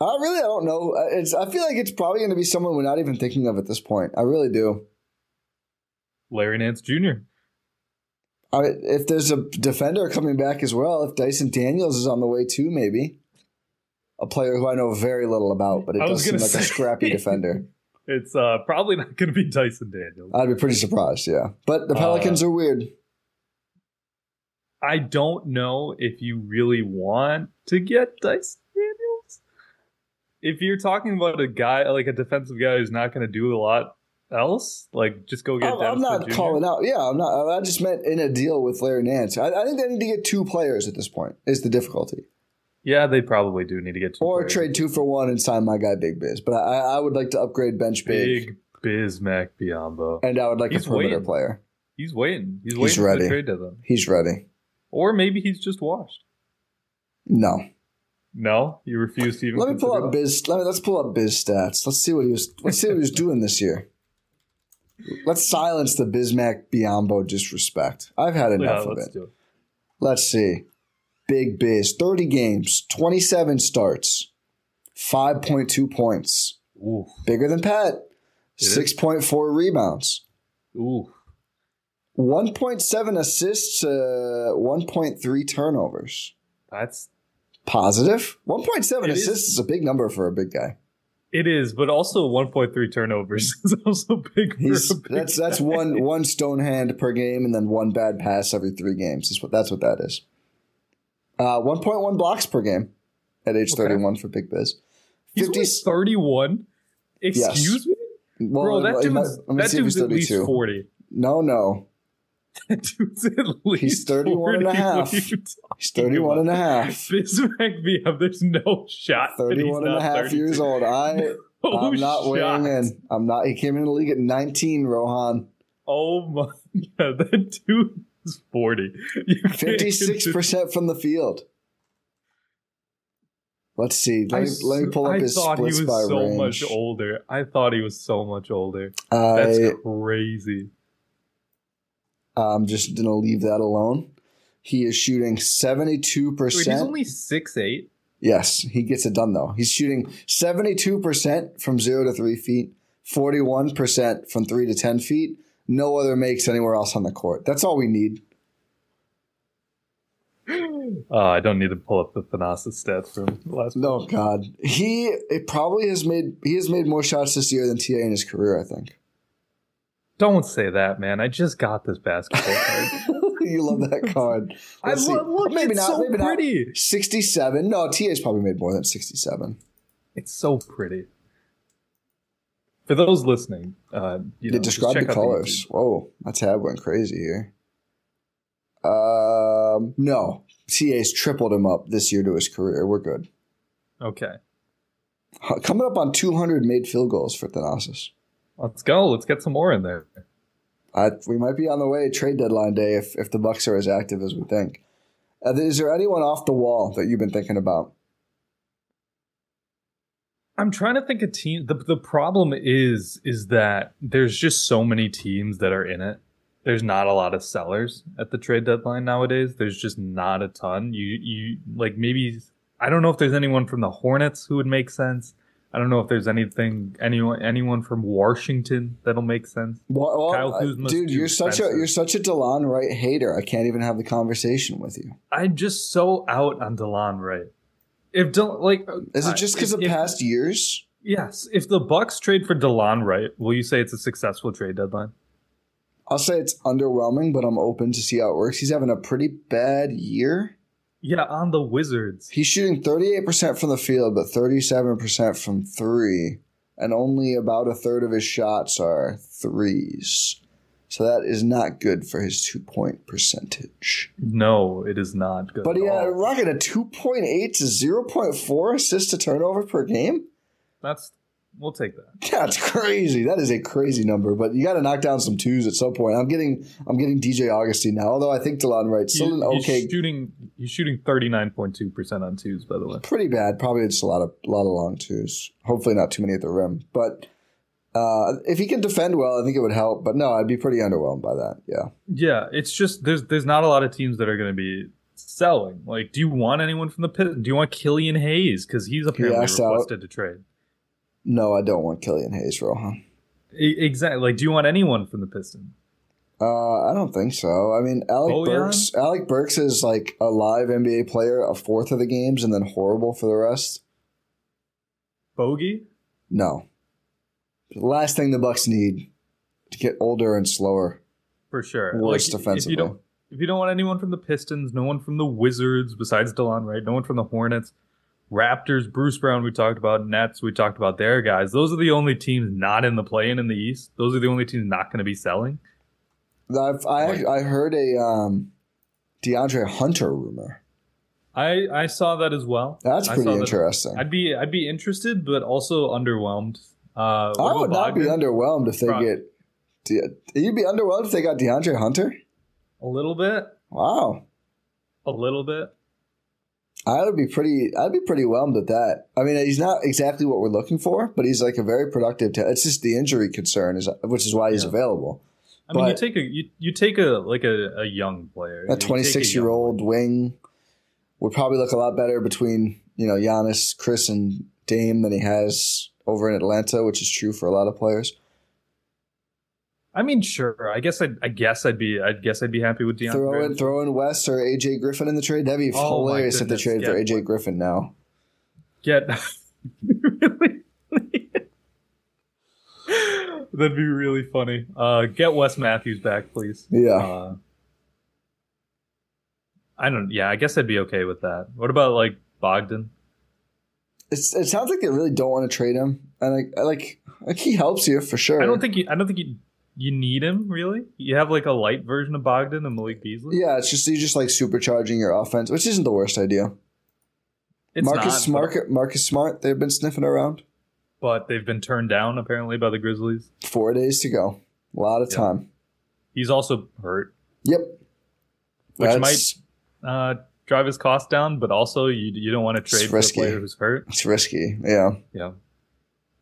I don't know. I feel like it's probably going to be someone we're not even thinking of at this point. I really do. Larry Nance Jr. If there's a defender coming back as well, if Dyson Daniels is on the way too, maybe. A player who I know very little about, but it does seem like a scrappy defender. It's probably not going to be Dyson Daniels. I'd be pretty surprised, yeah. But the Pelicans are weird. I don't know if you really want to get Dyson Daniels. If you're talking about a guy, like a defensive guy who's not going to do a lot else, like just go get Dennis Smith Jr. I'm not calling out. Yeah, I'm not. I just meant in a deal with Larry Nance. I think they need to get two players at this point is the difficulty. Yeah, they probably do need to get two or players. Trade 2 for 1 and sign my guy Big Biz. But I would like to upgrade bench big. Big Biz Mac Biombo. And I would like a perimeter player. He's waiting. He's waiting for the trade deadline. He's ready. Or maybe he's just washed. No. No? You refuse to even Let's pull up Biz stats. Let's see what he was doing this year. Let's silence the Bismack Biyombo disrespect. I've had enough of it. Let's see. Big Biz, 30 games, 27 starts, 5.2 points. Ooh. Bigger than Pat, 6.4 rebounds. Ooh. 1.7 assists, 1.3 turnovers. That's positive. 1.7 assists is a big number for a big guy. It is, but also 1.3 turnovers is also big. That's one stone hand per game, and then one bad pass every 3 games. That's what that is. 1.1 blocks per game at age 31 for Big Biz. He's 31. Excuse me, well, bro. That dude's at least 40. No. That dude's at least he's 31 and a half. He's 31 and a half. Bismack Biyombo, there's no shot. 31 and a half 32. Years old. I'm not weighing in. I'm not. He came in the league at 19, Rohan. Oh my God, that dude is 40. 56% from the field. Let's see. Let me pull up his splits by range. I thought he was so much older. That's crazy. I'm just going to leave that alone. He is shooting 72%. Wait, he's only 6'8". Yes, he gets it done, though. He's shooting 72% from 0 to 3 feet, 41% from 3 to 10 feet. No other makes anywhere else on the court. That's all we need. I don't need to pull up the Thanasis stats from last week. Oh, God. He has made more shots this year than T.A. in his career, I think. Don't say that, man. I just got this basketball card. You love that card. Maybe not. Pretty. 67. No, TA's probably made more than 67. It's so pretty. For those listening, describe the colors. Whoa, my tab went crazy here. No, TA's tripled him up this year to his career. We're good. Okay. Coming up on 200 made field goals for Thanasis. Let's go. Let's get some more in there. We might be on the way trade deadline day if the Bucks are as active as we think. Is there anyone off the wall that you've been thinking about? I'm trying to think a team. The problem is that there's just so many teams that are in it. There's not a lot of sellers at the trade deadline nowadays. There's just not a ton. You like maybe I don't know if there's anyone from the Hornets who would make sense. I don't know if there's anyone from Washington that'll make sense. Well, Kyle Kuzma, dude, you're such a DeLon Wright hater. I can't even have the conversation with you. I'm just so out on DeLon Wright. Is it just because of past years? Yes. If the Bucks trade for DeLon Wright, will you say it's a successful trade deadline? I'll say it's underwhelming, but I'm open to see how it works. He's having a pretty bad year. Yeah, on the Wizards. He's shooting 38% from the field, but 37% from 3. And only about a third of his shots are 3s. So that is not good for his 2-point percentage. No, it is not good. But he had a rocket at 2.8 to 0.4 assists to turnover per game? We'll take that. That's crazy. That is a crazy number. But you got to knock down some 2s at some point. I'm getting DJ Augustine now. Although I think DeLon Wright's still an okay. He's shooting 39.2% on 2s. By the way, pretty bad. Probably just a lot of long 2s. Hopefully not too many at the rim. But if he can defend well, I think it would help. But no, I'd be pretty underwhelmed by that. Yeah. Yeah. It's just there's not a lot of teams that are going to be selling. Like, do you want anyone from the Pistons? Do you want Killian Hayes? Because he's apparently requested to trade. No, I don't want Killian Hayes, Rohan. Exactly. Like, do you want anyone from the Pistons? I don't think so. I mean, Alec Burks is like a live NBA player a fourth of the games and then horrible for the rest. Bogey? No. The last thing the Bucks need to get older and slower. For sure. Worse defensively. If you don't want anyone from the Pistons, no one from the Wizards besides DeLon Wright, no one from the Hornets, Raptors, Bruce Brown, we talked about, Nets, we talked about their guys. Those are the only teams not in the play-in in the East. Those are the only teams not going to be selling. I heard a DeAndre Hunter rumor. I saw that as well. That's pretty interesting. I'd be interested, but also underwhelmed. I would not be underwhelmed if they you'd be underwhelmed if they got DeAndre Hunter? A little bit. Wow. A little bit. I'd be pretty whelmed at that. I mean, he's not exactly what we're looking for, but he's like a very productive talent. It's just the injury concern, which is why he's available. I mean, you take a young player. A 26-year-old wing would probably look a lot better between, Giannis, Chris, and Dame than he has over in Atlanta, which is true for a lot of players. I mean, sure. I guess I'd be happy with DeAndre. Throw in West or AJ Griffin in the trade. That'd be hilarious if they traded for AJ Griffin now. Really? That'd be really funny. Get Wes Matthews back, please. Yeah. I guess I'd be okay with that. What about like Bogdan? It sounds like they really don't want to trade him, and like he helps you for sure. I don't think you need him, really. You have like a light version of Bogdan and Malik Beasley. Yeah, it's just you're supercharging your offense, which isn't the worst idea. It's Marcus Smart, they've been sniffing around. But they've been turned down, apparently, by the Grizzlies. 4 days to go. A lot of time. He's also hurt. Yep. Which might drive his cost down, but also you don't want to trade for a player who's hurt. It's risky, yeah.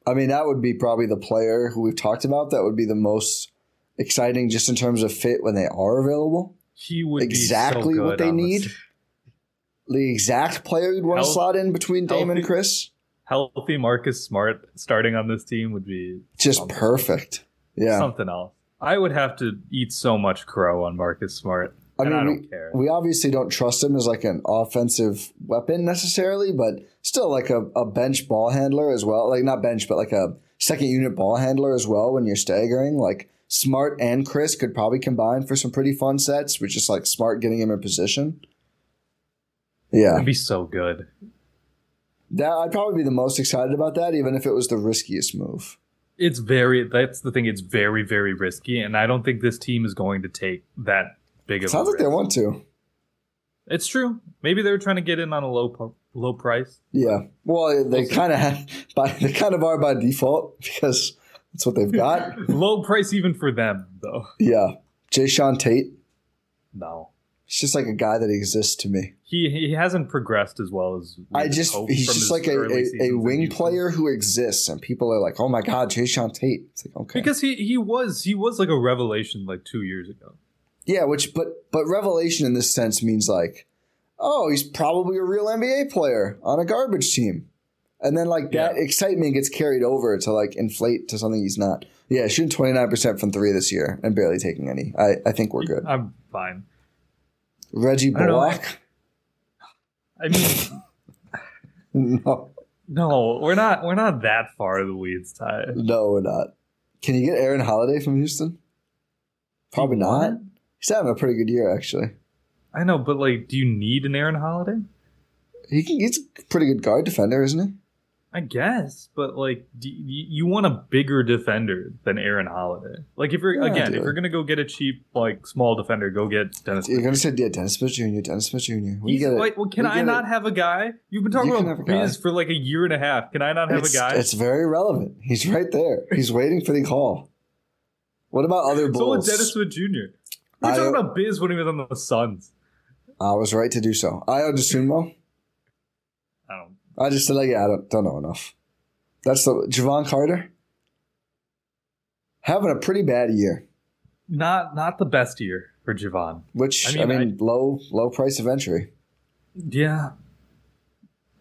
I mean, that would be probably the player who we've talked about that would be the most exciting just in terms of fit when they are available. He would be so good, what they need. The exact player you'd want to slot in between Dame and Chris. Healthy Marcus Smart starting on this team would be just perfect. Yeah. Something else. I would have to eat so much crow on Marcus Smart. I mean, I don't care. We obviously don't trust him as like an offensive weapon necessarily, but still like a bench ball handler as well. Like not bench, but like a second unit ball handler as well when you're staggering. Like Smart and Chris could probably combine for some pretty fun sets, which is like Smart getting him in position. Yeah. That'd be so good. I'd probably be the most excited about that, even if it was the riskiest move. That's the thing. It's very, very risky, and I don't think this team is going to take that big of a risk. Sounds like they want to. It's true. Maybe they were trying to get in on a low price. Yeah. Well, they kind of are by default because that's what they've got. Low price even for them, though. Yeah. Jay Sean Tate? No. He's just like a guy that exists to me. He hasn't progressed as well as we hoped. He's just like a wing player who exists, and people are like, "Oh my God, Jay Sean Tate." It's like, okay, because he was like a revelation like 2 years ago. Yeah, but revelation in this sense means like, oh, he's probably a real NBA player on a garbage team, and then like that excitement gets carried over to like inflate to something he's not. Yeah, shooting 29% from three this year and barely taking any. I think we're good. I'm fine. Reggie Bullock? I mean, no, we're not that far in the weeds, Ty. No, we're not. Can you get Aaron Holiday from Houston? Probably not. He's having a pretty good year, actually. I know, but like, do you need an Aaron Holiday? He's a pretty good guard defender, isn't he? I guess, but like, you want a bigger defender than Aaron Holiday. Like, if you're gonna go get a cheap like small defender, go get Dennis. You're gonna say Dennis Smith Jr. Dennis Smith Jr. Can I not have a guy? You've been talking about Biz for like a year and a half. Can I not have a guy? It's very relevant. He's right there. He's waiting for the call. What about other Bulls? So with Dennis Smith Jr. We're talking about Biz when he was on the Suns. I was right to do so. Ayo Dosunmu. I just said, like, yeah, I don't know enough. That's Javon Carter. Having a pretty bad year. Not the best year for Javon. Which, I mean, low price of entry. Yeah.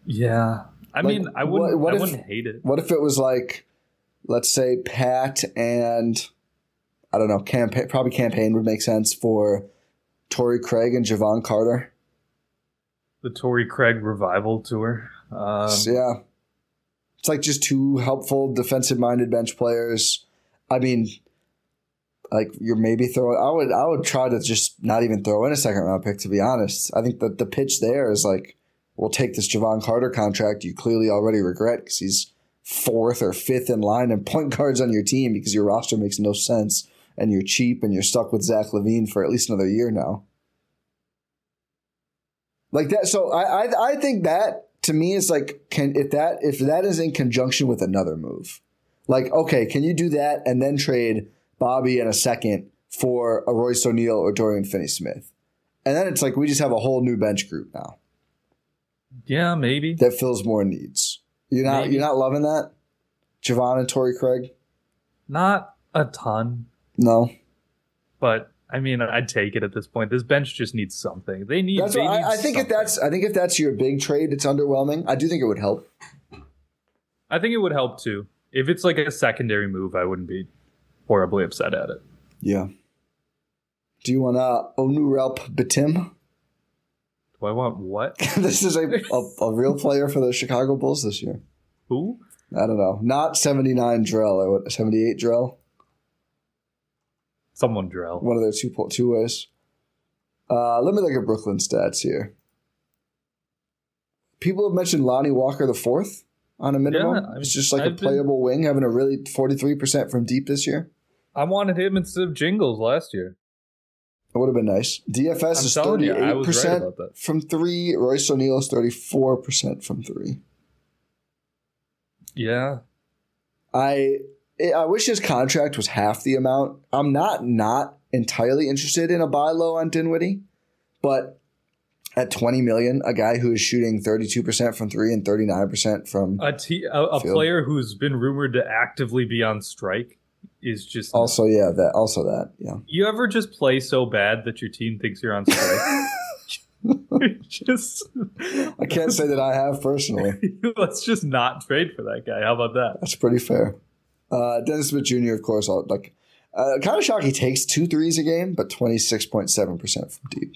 Yeah. I wouldn't hate it. What if it was like, let's say Pat and, I don't know, Campaign would make sense for Torrey Craig and Javon Carter. The Torrey Craig revival tour. Yeah. It's like just two helpful defensive-minded bench players. I mean, like you're maybe throwing. I would try to just not even throw in a second-round pick, to be honest. I think that the pitch there is like, we'll take this Javon Carter contract you clearly already regret because he's fourth or fifth in line and point guards on your team because your roster makes no sense and you're cheap and you're stuck with Zach LaVine for at least another year now. Like that, so I think that to me is like, if that is in conjunction with another move, like okay, can you do that and then trade Bobby in a second for a Royce O'Neal or Dorian Finney-Smith, and then it's like we just have a whole new bench group now. Yeah, maybe that fills more needs. You're not loving that, Javon and Torrey Craig. Not a ton. No, but. I mean, I'd take it at this point. This bench just needs something. I think if that's your big trade, it's underwhelming. I do think it would help. I think it would help too. If it's like a secondary move, I wouldn't be horribly upset at it. Yeah. Do you want Onurelp Bitim? Do I want what? This is a real player for the Chicago Bulls this year. Who? I don't know. Not 79 Drell. 78 Drell. Someone drill. One of their two ways. Let me look at Brooklyn stats here. People have mentioned Lonnie Walker IV on a minimum. Yeah, it's just like playable wing, having a really 43% from deep this year. I wanted him instead of Jingles last year. It would have been nice. DFS is 38% from three. Royce O'Neal is 34% from three. Yeah. I wish his contract was half the amount. I'm not entirely interested in a buy low on Dinwiddie, but at $20 million, a guy who is shooting 32% from three and 39% from a player who's been rumored to actively be on strike is just also nuts. Yeah, that also that yeah. You ever just play so bad that your team thinks you're on strike? Just I can't say that I have personally. Let's just not trade for that guy. How about that? That's pretty fair. Dennis Smith Jr., of course, kind of shocked he takes 2 threes a game, but 26.7% from deep.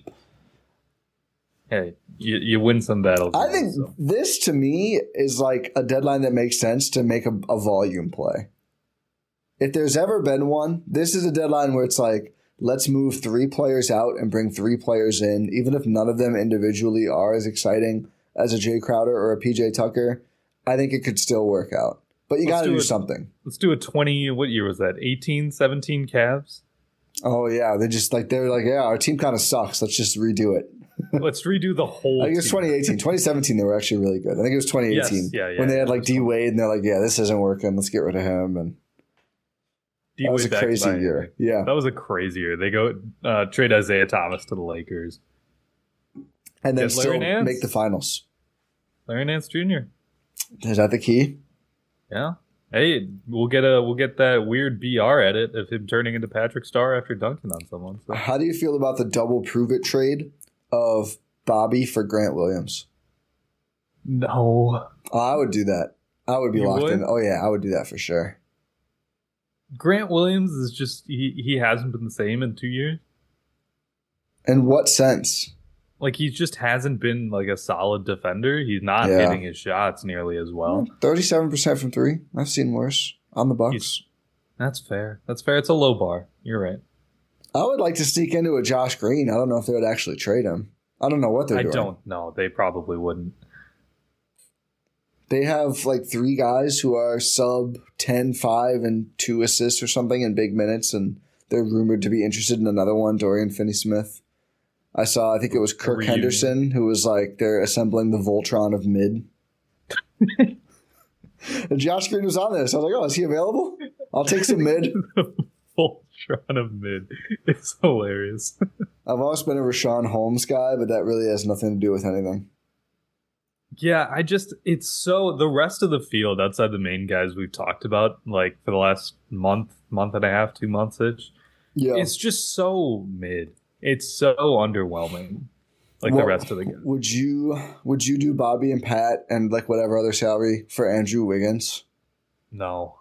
Hey, you win some battles. I think this, to me, is like a deadline that makes sense to make a volume play. If there's ever been one, this is a deadline where it's like, let's move 3 players out and bring 3 players in, even if none of them individually are as exciting as a Jay Crowder or a PJ Tucker. I think it could still work out. But you got to do something. Let's do a 20. What year was that? 18, 17 Cavs? Oh, yeah. They were like, yeah, our team kind of sucks. Let's just redo it. Let's redo the whole I think it was 2018. 2017, they were actually really good. I think it was 2018. Yes. Yeah, when they had like D-Wade and they're like, yeah, this isn't working. Let's get rid of him. And that was a crazy year. Yeah. That was a crazy year. They go trade Isaiah Thomas to the Lakers. And then still make the finals. Larry Nance Jr. Is that the key? Yeah. Hey, we'll get that weird BR edit of him turning into Patrick Starr after dunking on someone. So. How do you feel about the double prove it trade of Bobby for Grant Williams? No. Oh, I would do that. I would be locked in. Oh yeah, I would do that for sure. Grant Williams is just he hasn't been the same in 2 years. In what sense? Like, he just hasn't been, like, a solid defender. He's not hitting his shots nearly as well. 37% from three. I've seen worse on the Bucks. That's fair. That's fair. It's a low bar. You're right. I would like to sneak into a Josh Green. I don't know if they would actually trade him. I don't know what they're doing. I don't know. They probably wouldn't. They have, like, 3 guys who are sub 10, 5, and 2 assists or something in big minutes, and they're rumored to be interested in another one, Dorian Finney-Smith. I think it was Kirk Henderson, who was like, they're assembling the Voltron of mid. And Josh Green was on this. I was like, oh, is he available? I'll take some mid. The Voltron of mid. It's hilarious. I've always been a Rashawn Holmes guy, but that really has nothing to do with anything. Yeah, the rest of the field outside the main guys we've talked about, like for the last month and a half, 2 months-ish, Yeah. It's just so mid. It's so underwhelming. Like the rest of the game. Would you do Bobby and Pat and like whatever other salary for Andrew Wiggins? No.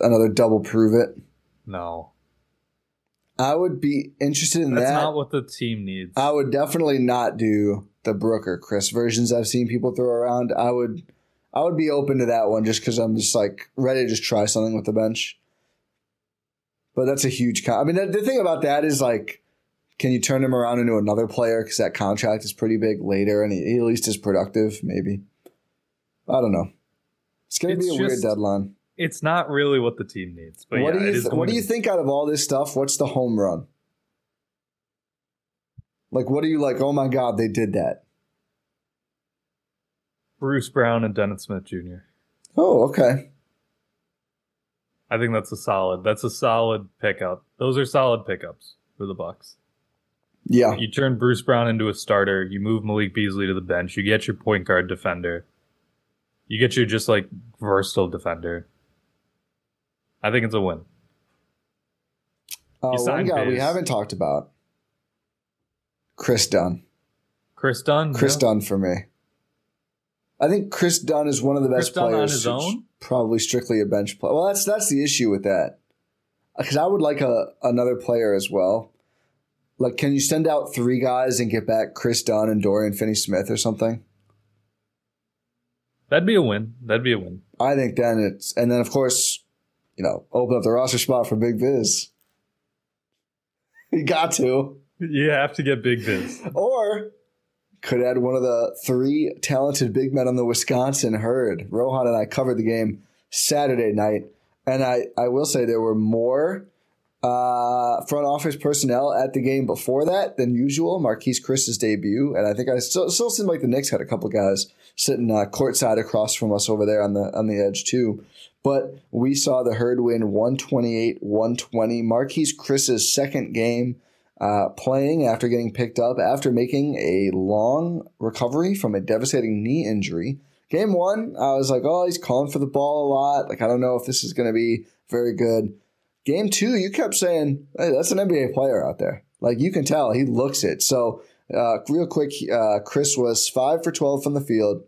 Another double prove it? No. I would be interested in that. That's not what the team needs. I would definitely not do the Brooke or Chris versions I've seen people throw around. I would be open to that one just because I'm just like ready to just try something with the bench. But that's a huge I mean, the thing about that is like, can you turn him around into another player? Because that contract is pretty big later, and he at least is productive, maybe. I don't know. It's going to be a weird deadline. It's not really what the team needs. But what do you think out of all this stuff? What's the home run? Like, what are you like, oh, my God, they did that? Bruce Brown and Dennis Smith Jr. Oh, okay. I think that's a solid pickup. Those are solid pickups for the Bucks. Yeah. You turn Bruce Brown into a starter. You move Malik Beasley to the bench. You get your point guard defender. You get your just like versatile defender. I think it's a win. One guy we haven't talked about. Chris Dunn. Chris Dunn? Chris Dunn for me. I think Chris Dunn is one of the best players. Chris Dunn on his own? Probably strictly a bench player. Well, that's the issue with that. Because I would like another player as well. Like, can you send out three guys and get back Chris Dunn and Dorian Finney-Smith or something? That'd be a win. I think then and then of course, you know, open up the roster spot for Big Biz. You got to. You have to get Big Biz. Or could add one of the three talented big men on the Wisconsin herd. Rohan and I covered the game Saturday night. And I will say there were more front office personnel at the game before that than usual. Marquise Chris's debut. And I think I still seemed like the Knicks had a couple guys sitting courtside across from us over there on the edge too. But we saw the herd win 128-120. Marquise Chris's second game playing after getting picked up, after making a long recovery from a devastating knee injury. Game one, I was like, oh, he's calling for the ball a lot. Like, I don't know if this is going to be very good. Game two, you kept saying, hey, that's an NBA player out there. Like, you can tell. He looks it. So, real quick, Chris was 5 for 12 from the field,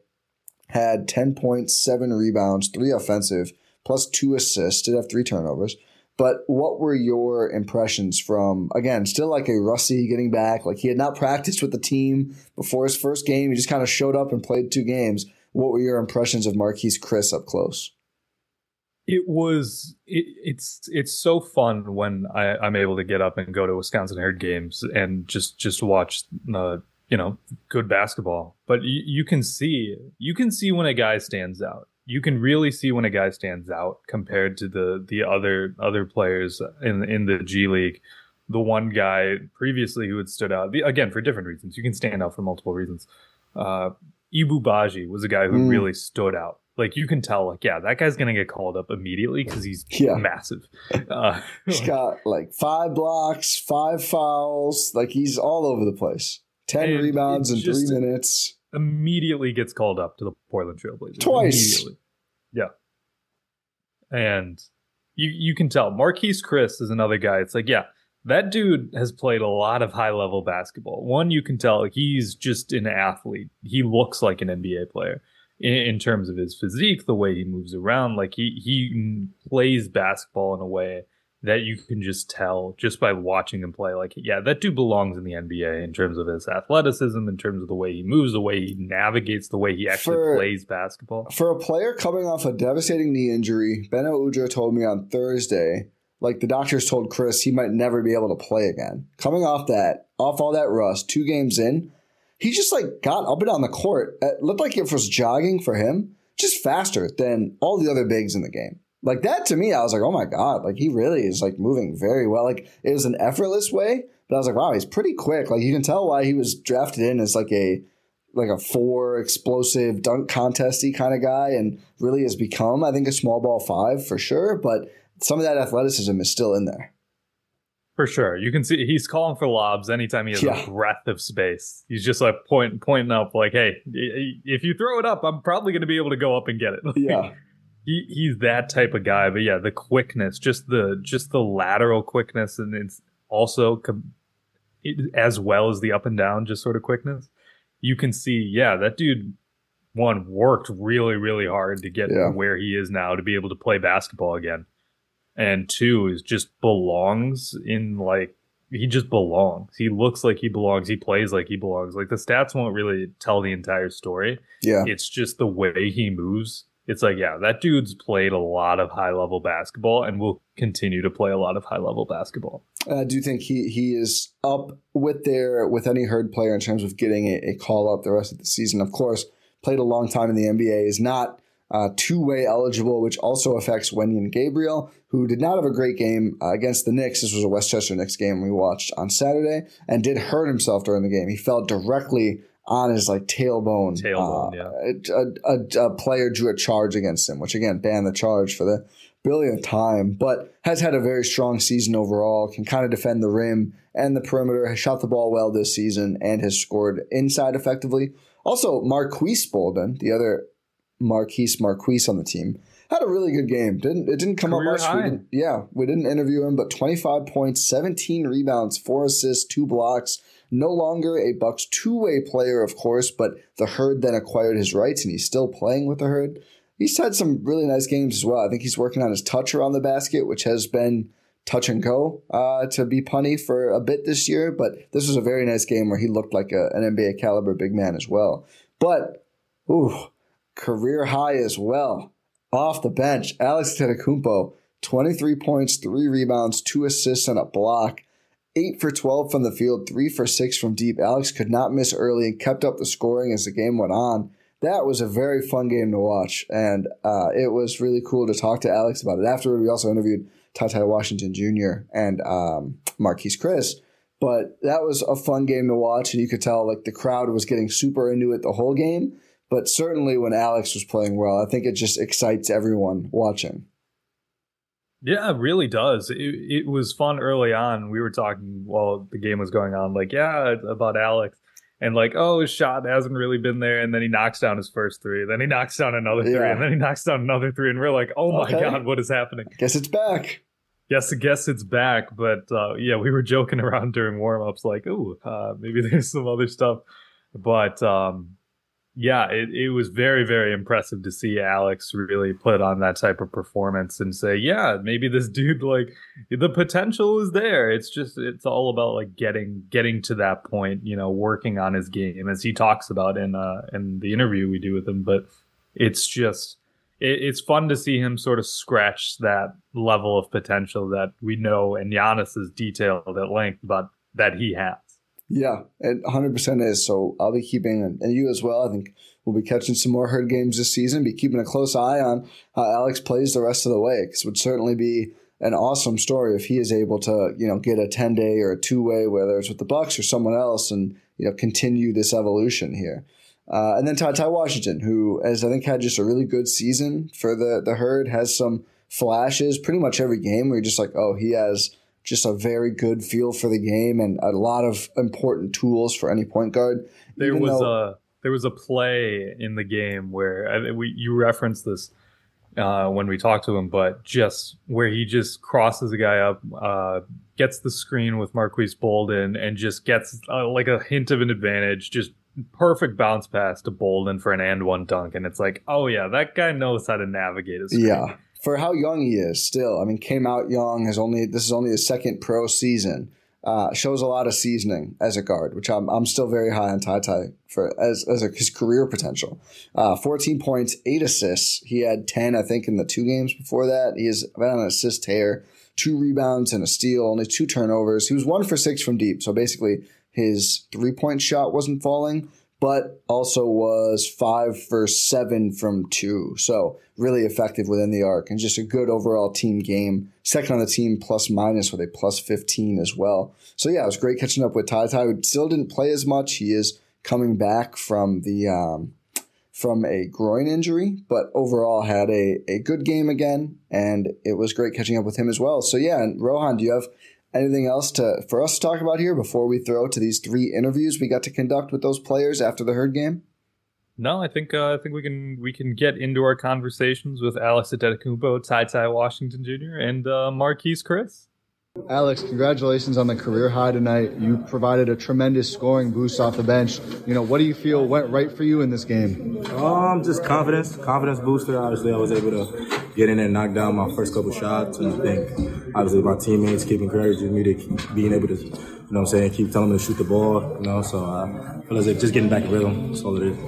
had 10 points, 7 rebounds, 3 offensive, plus 2 assists, did have 3 turnovers. But what were your impressions from, again, still like a Russie getting back? Like, he had not practiced with the team before his first game. He just kind of showed up and played 2 games. What were your impressions of Marquise Chris up close? It's so fun when I'm able to get up and go to Wisconsin Herd games and just watch good basketball. But you can see when a guy stands out. You can really see when a guy stands out compared to the other players in the G League. The one guy previously who had stood out, again for different reasons. You can stand out for multiple reasons. Ibu Baji was a guy who really stood out. Like, you can tell, like, yeah, that guy's going to get called up immediately because he's massive. He's got, like, 5 blocks, 5 fouls. Like, he's all over the place. 10 rebounds in 3 minutes. Immediately gets called up to the Portland Trailblazers. Twice. Yeah. And you can tell. Marquise Chris is another guy. It's like, yeah, that dude has played a lot of high-level basketball. One, you can tell he's just an athlete. He looks like an NBA player. In terms of his physique, the way he moves around, like he plays basketball in a way that you can just tell just by watching him play. Like, yeah, that dude belongs in the NBA in terms of his athleticism, in terms of the way he moves, the way he navigates, the way he actually plays basketball. For a player coming off a devastating knee injury, Beno Udrih told me on Thursday, like the doctors told Chris, he might never be able to play again. Coming off all that rust, 2 games in, he just, like, got up and down the court. It looked like it was jogging for him, just faster than all the other bigs in the game. Like, that to me, I was like, oh, my God. Like, he really is, like, moving very well. Like, it was an effortless way, but I was like, wow, he's pretty quick. Like, you can tell why he was drafted in as, like, a 4 explosive dunk contesty kind of guy and really has become, I think, a small ball 5 for sure. But some of that athleticism is still in there. For sure. You can see he's calling for lobs anytime he has a breath of space. He's just like pointing up like, hey, if you throw it up, I'm probably going to be able to go up and get it. Yeah. He's that type of guy. But yeah, the quickness, just the lateral quickness. And it's also as well as the up and down, just sort of quickness, you can see, yeah, that dude, one, worked really, really hard to get where he is now to be able to play basketball again. And two, is just belongs in, like, he just belongs. He looks like he belongs. He plays like he belongs. Like, the stats won't really tell the entire story. Yeah. It's just the way he moves. It's like, yeah, that dude's played a lot of high-level basketball and will continue to play a lot of high-level basketball. I do think he is up with any Herd player in terms of getting a call-up the rest of the season. Of course, played a long time in the NBA, is not two-way eligible, which also affects Wenyen Gabriel, who did not have a great game against the Knicks. This was a Westchester Knicks game we watched on Saturday, and did hurt himself during the game. He fell directly on his tailbone. A player drew a charge against him, which again banned the charge for the billionth time, but has had a very strong season overall, can kind of defend the rim and the perimeter, has shot the ball well this season, and has scored inside effectively. Also, Marquise Bolden, the other Marquise on the team, had a really good game. It didn't come up much. We didn't interview him, but 25 points, 17 rebounds, 4 assists, 2 blocks. No longer a Bucks two-way player, of course, but the Herd then acquired his rights, and he's still playing with the Herd. He's had some really nice games as well. I think he's working on his touch around the basket, which has been touch and go, to be punny, for a bit this year. But this was a very nice game where he looked like an NBA caliber big man as well. But, career high as well. Off the bench, Alex Antetokounmpo, 23 points, 3 rebounds, 2 assists, and a block. 8 for 12 from the field, 3 for 6 from deep. Alex could not miss early and kept up the scoring as the game went on. That was a very fun game to watch, and it was really cool to talk to Alex about it. Afterward, we also interviewed Ty Washington Jr. and Marquise Chris, but that was a fun game to watch, and you could tell the crowd was getting super into it the whole game, but certainly when Alex was playing well, I think it just excites everyone watching. Yeah, it really does. It was fun early on. We were talking while the game was going on, about Alex. And his shot hasn't really been there. And then he knocks down his first three. Then he knocks down another three. And then he knocks down another three. And we're like, my God, what is happening? Guess it's back. Yes, I guess it's back. But, we were joking around during warm-ups maybe there's some other stuff. But, it was very, very impressive to see Alex really put on that type of performance and say, yeah, maybe this dude, the potential is there. It's just, it's all about getting to that point, working on his game, as he talks about in the interview we do with him. But it's just, it's fun to see him sort of scratch that level of potential that we know, and Giannis is detailed at length about that he has. Yeah, it 100% is. So I'll be keeping, and you as well, I think we'll be catching some more Herd games this season, be keeping a close eye on how Alex plays the rest of the way, because it would certainly be an awesome story if he is able to, get a 10-day or a two-way, whether it's with the Bucks or someone else, and, continue this evolution here. And then Ty Washington, who has, I think, had just a really good season for the Herd, has some flashes pretty much every game where you're just like, he has just a very good feel for the game and a lot of important tools for any point guard. There was a play in the game where you referenced this when we talked to him, but just where he just crosses a guy up, gets the screen with Marquise Bolden, and just gets a hint of an advantage, just perfect bounce pass to Bolden for an and one dunk. And it's like, that guy knows how to navigate his screen. Yeah. For how young he is still, came out young, this is only his second pro season, shows a lot of seasoning as a guard, which I'm still very high on Ty for as his career potential. 14 points, 8 assists. He had 10, I think, in the 2 games before that. He has been on an assist tear, 2 rebounds and a steal, only 2 turnovers. He was 1 for 6 from deep, so basically his 3-point shot wasn't falling, but also was 5 for 7 from 2. So really effective within the arc, and just a good overall team game. Second on the team plus minus with a plus 15 as well. So yeah, it was great catching up with Ty, who still didn't play as much. He is coming back from the from a groin injury, but overall had a good game again, and it was great catching up with him as well. So yeah, and Rohan, do you have anything else for us to talk about here before we throw to these 3 interviews we got to conduct with those players after the Herd game? No, I think we can get into our conversations with Alex Antetokounmpo, Ty Washington Jr., and Marquise Chris. Alex, congratulations on the career high tonight. You provided a tremendous scoring boost off the bench. You know, what do you feel went right for you in this game? Just confidence booster. Obviously, I was able to get in there and knock down my first couple shots. And I think, obviously, my teammates keep encouraging me to keep being able to, you know what I'm saying, keep telling me to shoot the ball, you know. So I feel as if just getting back in rhythm, that's all it is.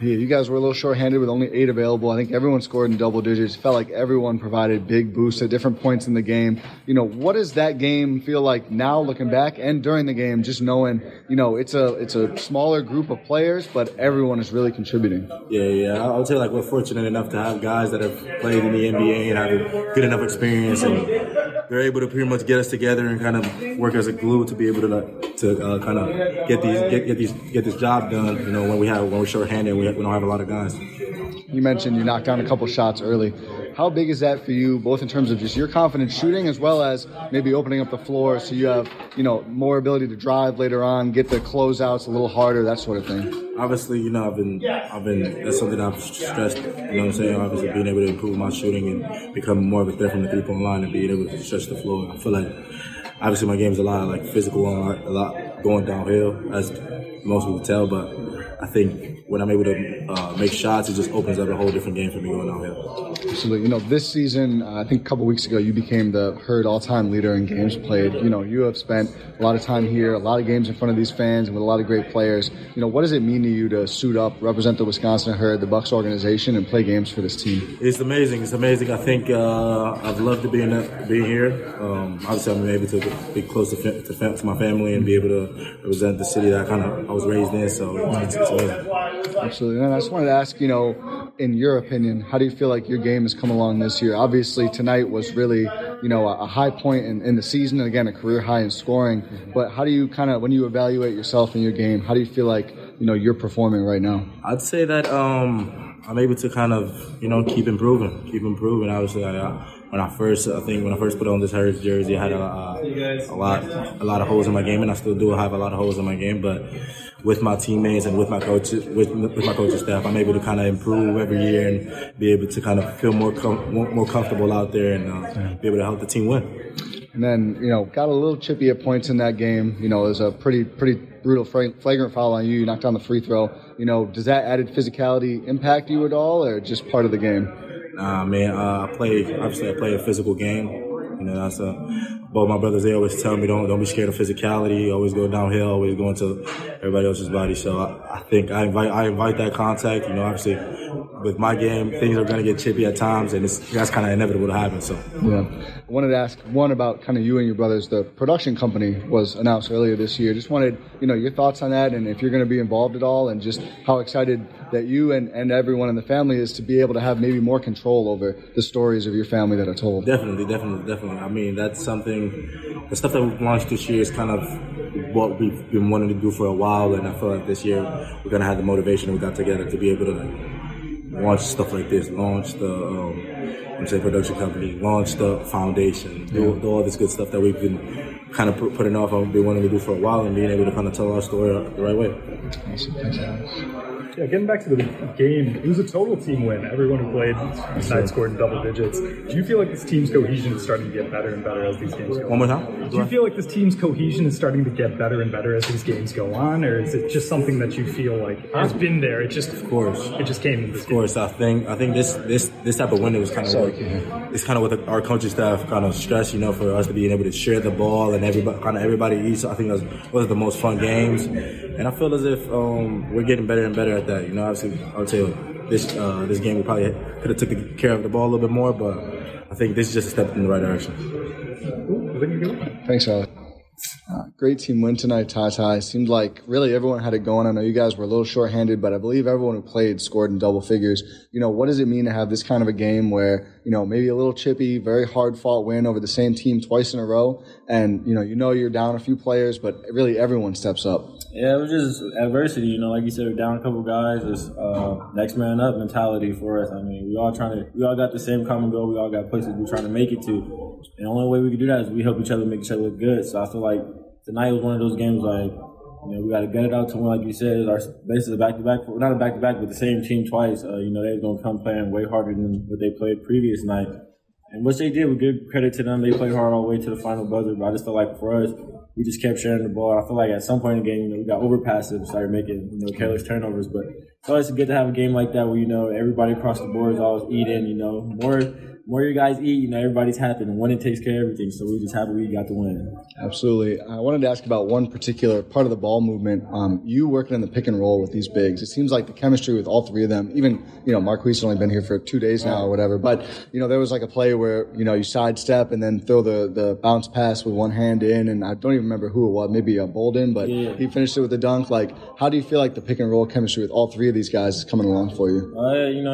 Yeah, you guys were a little shorthanded with only 8 available. I think everyone scored in double digits. Felt like everyone provided big boosts at different points in the game. You know, what does that game feel like now looking back and during the game, just knowing, you know, it's a smaller group of players, but everyone is really contributing? Yeah. I would say, like, we're fortunate enough to have guys that have played in the NBA and have good enough experience, and they're able to pretty much get us together and kind of work as a glue to be able to kind of get this job done, you know, when we're shorthanded and we don't have a lot of guys. You mentioned you knocked down a couple shots early. How big is that for you, both in terms of just your confidence shooting as well as maybe opening up the floor so you have, you know, more ability to drive later on, get the closeouts a little harder, that sort of thing? Obviously, you know, I've been that's something I've stressed, you know what I'm saying, obviously being able to improve my shooting and become more of a threat from the three-point line and being able to stretch the floor. I feel like, obviously, my game's a lot, like, physical, a lot going downhill, as most people tell, but I think when I'm able to make shots, it just opens up a whole different game for me going downhill. Absolutely. You know, this season, I think a couple weeks ago, you became the Herd all-time leader in games played. You know, you have spent a lot of time here, a lot of games in front of these fans and with a lot of great players. You know, what does it mean to you to suit up, represent the Wisconsin Herd, the Bucks organization, and play games for this team? It's amazing. I think I've loved to be here. Obviously, I've been able to be close to my family and be able to represent the city that I was raised in, so it's absolutely. And I just wanted to ask, you know, in your opinion, how do you feel like your game has come along this year? Obviously, tonight was really, you know, a high point in the season, and again, a career high in scoring. But how do you kind of, when you evaluate yourself in your game, how do you feel like, you know, you're performing right now? I'd say that I'm able to kind of, you know, keep improving. Obviously, When I first put on this Hurts jersey, I had a lot of holes in my game, and I still do have a lot of holes in my game. But with my teammates and with my coaches, with my coaching staff, I'm able to kind of improve every year and be able to kind of feel more comfortable out there and be able to help the team win. And then, you know, got a little chippy at points in that game. You know, there's a pretty brutal flagrant foul on you. You knocked down the free throw. You know, does that added physicality impact you at all, or just part of the game? Nah, man, I play a physical game. You know, that's both my brothers, they always tell me don't be scared of physicality, always go downhill, always go into everybody else's body. So I think I invite that contact. You know, obviously with my game, things are going to get chippy at times, and that's kind of inevitable to happen. So yeah, I wanted to ask one about kind of you and your brothers. The production company was announced earlier this year. Just wanted, you know, your thoughts on that, and if you're going to be involved at all, and just how excited that you and everyone in the family is to be able to have maybe more control over the stories of your family that are told. Definitely. I mean, that's something, the stuff that we've launched this year is kind of what we've been wanting to do for a while, and I feel like this year we're going to have the motivation we got together to be able to launch stuff like this, launch the production company, launch the foundation, do all this good stuff that we've been kind of putting off and been wanting to do for a while, and being able to kind of tell our story the right way. Awesome. Yeah, getting back to the game, it was a total team win. Everyone who played besides scored in double digits. Do you feel like this team's cohesion is starting to get better and better as these games go on? One more time? Do you feel like this team's cohesion is starting to get better and better as these games go on, or is it just something that you feel like has been there? It just came in this game. Of course, I think this type of window is kind of it's kind of what our coaching staff kind of stressed, you know, for us to be able to share the ball and everybody eats. I think that was the most fun games, and I feel as if we're getting better and better at that. You know, obviously, I would say this game we probably could have took care of the ball a little bit more, but I think this is just a step in the right direction. Thanks, Alex. Great team win tonight, Ty. Seemed like really everyone had it going. I know you guys were a little shorthanded, but I believe everyone who played scored in double figures. You know, what does it mean to have this kind of a game where, you know, maybe a little chippy, very hard-fought win over the same team twice in a row, and, you know you're down a few players, but really everyone steps up? Yeah, it was just adversity, you know, like you said, we're down a couple guys. It's next man up mentality for us. I mean, we all got the same common goal. We all got places we're trying to make it to. And the only way we can do that is we help each other make each other look good. So I feel like tonight was one of those games, like, you know, we got to gut it out to win, like you said. Our bases are back-to-back. Not a back-to-back, but the same team twice. You know, they was going to come playing way harder than what they played previous night. And which they did, we give credit to them. They played hard all the way to the final buzzer. But I just felt like for us, we just kept sharing the ball. I feel like at some point in the game, we got overpassive, started making careless turnovers. But it's always good to have a game like that where everybody across the board is always eating. More you guys eat, everybody's happy. And winning takes care of everything. So we just happy we got the win. Absolutely. I wanted to ask about one particular part of the ball movement. You working in the pick and roll with these bigs. It seems like the chemistry with all three of them, even, Marquise has only been here for 2 days now or whatever. But, there was like a play where, you sidestep and then throw the bounce pass with one hand in. And I don't even remember who it was, maybe Bolden, but he finished it with a dunk. Like, how do you feel like the pick and roll chemistry with all three of these guys is coming along for you?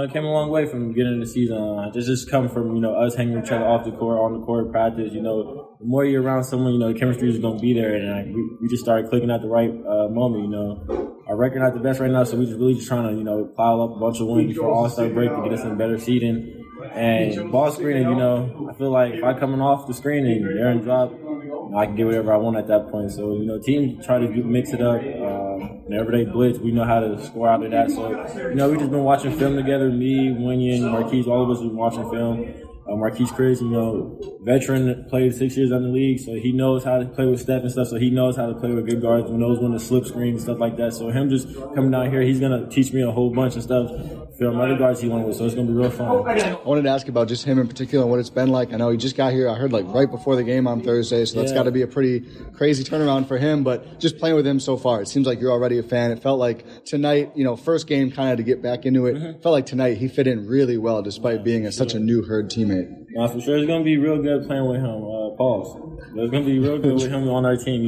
It came a long way from the beginning of the season. It's just come from us hanging each other off the court, on the court, practice. The more you're around someone, the chemistry is going to be there. And we just started clicking at the right moment. Our record not the best right now, so we just really just trying to pile up a bunch of wins for All-Star break to get us in better seeding. And ball screening, I feel like if I coming off the screen and they're in drop, I can get whatever I want at that point. So teams try to mix it up. Whenever they blitz, we know how to score out of that. So we just been watching film together. Me, Winyan, Marquise, all of us have been watching film. Marquise Chris, veteran, played 6 years in the league, so he knows how to play with step and stuff, so he knows how to play with good guards, he knows when to slip screen and stuff like that. So him just coming down here, he's going to teach me a whole bunch of stuff from other guards he went with, so it's going to be real fun. I wanted to ask about just him in particular and what it's been like. I know he just got here, I heard right before the game on Thursday, so that's got to be a pretty crazy turnaround for him, but just playing with him so far, it seems like you're already a fan. It felt like tonight, first game kind of to get back into it, Felt like tonight he fit in really well despite being such a new herd teammate. No, for sure, it's going to be real good playing with him. It's going to be real good with him on our team.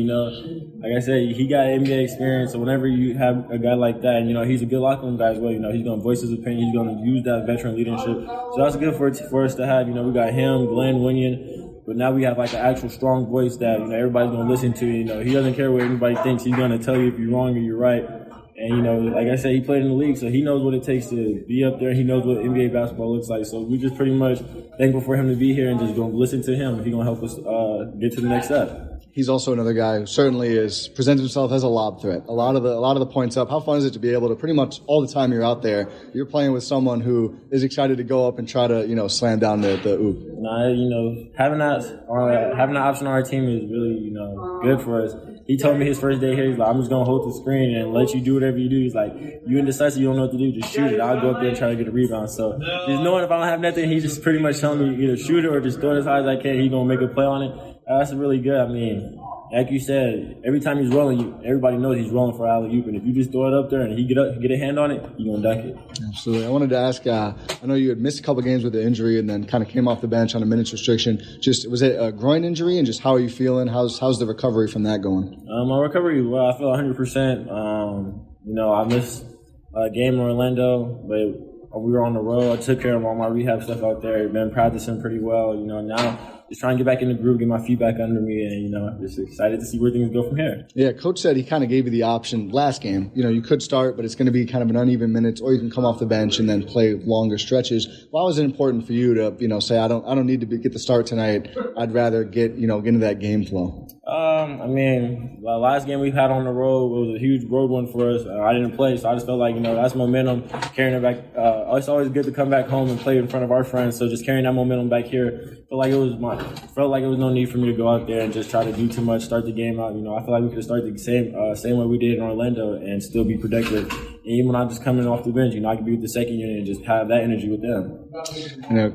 Like I said, he got NBA experience. So whenever you have a guy like that, and he's a good locker room guy as well. He's going to voice his opinion. He's going to use that veteran leadership. So that's good for us to have. We got him, Glenn, Winyan. But now we have an actual strong voice that everybody's going to listen to. He doesn't care what anybody thinks. He's going to tell you if you're wrong or you're right. And, like I said, he played in the league, so he knows what it takes to be up there. He knows what NBA basketball looks like. So we just pretty much thankful for him to be here and just going to listen to him. He's going to help us get to the next step. He's also another guy who certainly presents himself as a lob threat. A lot of the points up. How fun is it to be able to pretty much all the time you're out there, you're playing with someone who is excited to go up and try to slam down the oop. Having that option on our team is really good for us. He told me his first day here, he's like, I'm just going to hold the screen and let you do whatever you do. He's like, you're indecisive, you don't know what to do, just shoot it. I'll go up there and try to get a rebound. So just knowing if I don't have nothing, he's just pretty much telling me either shoot it or just throw it as high as I can. He's going to make a play on it. That's really good. I mean, like you said, every time he's rolling, everybody knows he's rolling for alley-oop. And if you just throw it up there and he get a hand on it, you're going to dunk it. Absolutely. I wanted to ask, I know you had missed a couple games with the injury and then kind of came off the bench on a minutes restriction. Just, was it a groin injury, and just how are you feeling? How's the recovery from that going? My recovery, well, I feel 100%. I missed a game in Orlando, but we were on the road. I took care of all my rehab stuff out there. Been practicing pretty well. Now just trying to get back in the groove, get my feet back under me, and, I'm just excited to see where things go from here. Yeah, Coach said he kind of gave you the option last game. You could start, but it's going to be kind of an uneven minutes, or you can come off the bench and then play longer stretches. Why was it important for you to, say, I don't need to get the start tonight. I'd rather get into that game flow? The last game we had on the road was a huge road one for us. I didn't play, so I just felt like, that's momentum, carrying it back. It's always good to come back home and play in front of our friends, so just carrying that momentum back here, felt like it was no need for me to go out there and just try to do too much, start the game out. I feel like we could start the same way we did in Orlando and still be productive. And even when I'm just coming off the bench, I can be with the second unit and just have that energy with them.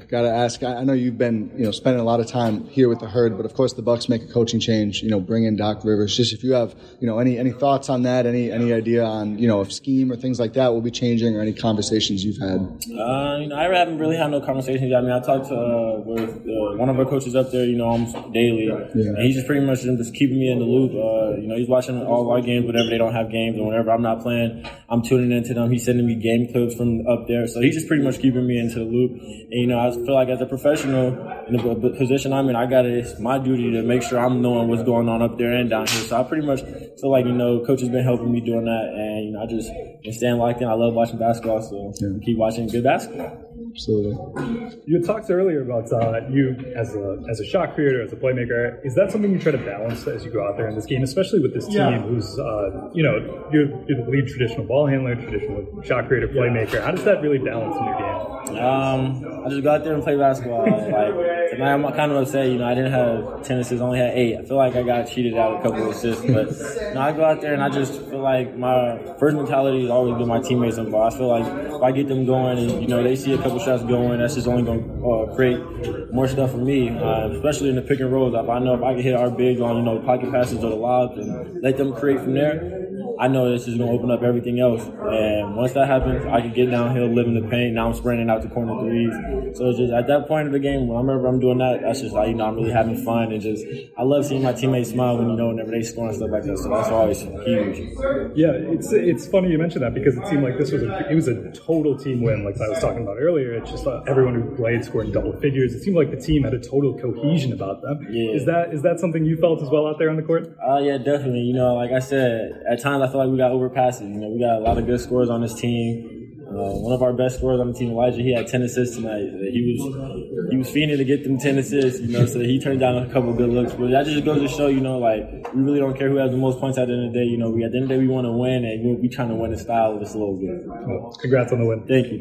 Got to ask, I know you've been, spending a lot of time here with the herd, but of course the Bucks make a coaching change, bring in Doc Rivers. Just if you have, any thoughts on that, any idea on, if scheme or things like that will be changing, or any conversations you've had? I haven't really had no conversations yet. I talked to with one of our coaches up there, almost daily. Yeah. And he's just pretty much just keeping me in the loop. He's watching all our games whenever they don't have games, and whenever I'm not playing, I'm tuning into them. He's sending me game clips from up there. So he's just pretty much keeping me into the loop. And, I feel like as a professional in the position I'm in, it's my duty to make sure I'm knowing what's going on up there and down here. So I pretty much feel like, Coach has been helping me doing that. And, I just been staying locked in. I love watching basketball, so Keep watching good basketball. Absolutely. You talked earlier about you as a shot creator, as a playmaker. Is that something you try to balance as you go out there in this game, especially with this team who's, you're the lead traditional ball handler, traditional shot creator, playmaker. How does that really balance in your game? I just go out there and play basketball. I kind of upset. You know, I didn't have 10 assists, only had 8. I feel like I got cheated out a couple of assists, but you know, I go out there and I just feel like my first mentality has always been my teammates involved. I feel like if I get them going and you know they see a couple shots going, that's just only going to create more stuff for me, especially in the pick and rolls. If I know if I can hit our bigs on you know pocket passes or the lobs and let them create from there, I know this is going to open up everything else. And once that happens, I can get downhill, live in the paint. Now I'm spraying out the corner threes. So it's just at that point of the game, when I remember I'm doing that, that's just like, you know, I'm really having fun. And just, I love seeing my teammates smile when, you know, whenever they score and stuff like that. So that's always huge. Yeah, it's funny you mentioned that because it seemed like this was a total team win, like I was talking about earlier. It's just everyone who played scored in double figures. It seemed like the team had a total cohesion about them. Yeah. Is that something you felt as well out there on the court? Yeah, definitely. You know, like I said, at times I feel like we got overpasses. You know, we got a lot of good scores on this team. One of our best scorers on the team, Elijah, he had 10 assists tonight. He was fiending to get them 10 assists, you know, so he turned down a couple good looks. But that just goes to show, you know, like, we really don't care who has the most points at the end of the day. You know, at the end of the day, we want to win, and we'll be trying to win in style just a little bit. Well, congrats on the win. Thank you.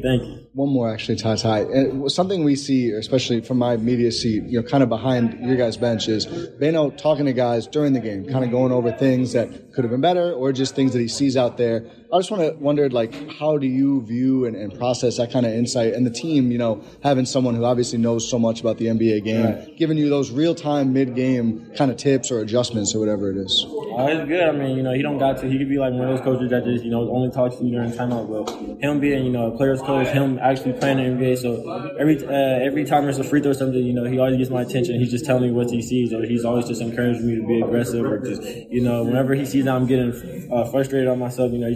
One more, actually, Ty. And something we see, especially from my media seat, you know, kind of behind your guys' bench is Bano talking to guys during the game, kind of going over things that could have been better or just things that he sees out there. I just wondered, like, how do you view and process that kind of insight? And the team, you know, having someone who obviously knows so much about the NBA game, right, giving you those real-time mid-game kind of tips or adjustments or whatever it is. Oh, it's good. I mean, you know, he could be like one of those coaches that just, you know, only talks to you during timeout. But him being, you know, a player's coach, him actually playing in the NBA. So every time there's a free throw or something, you know, he always gets my attention. He's just telling me what he sees, or he's always just encouraging me to be aggressive, or just, you know, whenever he sees that I'm getting frustrated on myself, you know,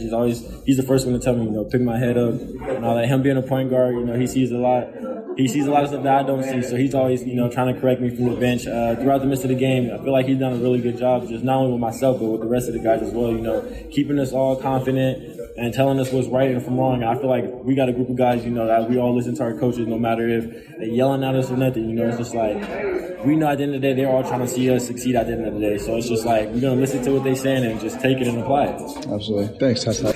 he's the first one to tell me, you know, pick my head up. And all that. Him being a point guard, you know, he sees a lot of stuff that I don't see. So he's always, you know, trying to correct me from the bench throughout the midst of the game. I feel like he's done a really good job, just not only with myself but with the rest of the guys as well. You know, keeping us all confident and telling us what's right and from wrong. I feel like we got a group of guys, you know, that we all listen to our coaches, no matter if they're yelling at us or nothing. You know, it's just like, we know at the end of the day, they're all trying to see us succeed at the end of the day. So it's just like, we're going to listen to what they're saying and just take it and apply it. Absolutely. Thanks, Tessa.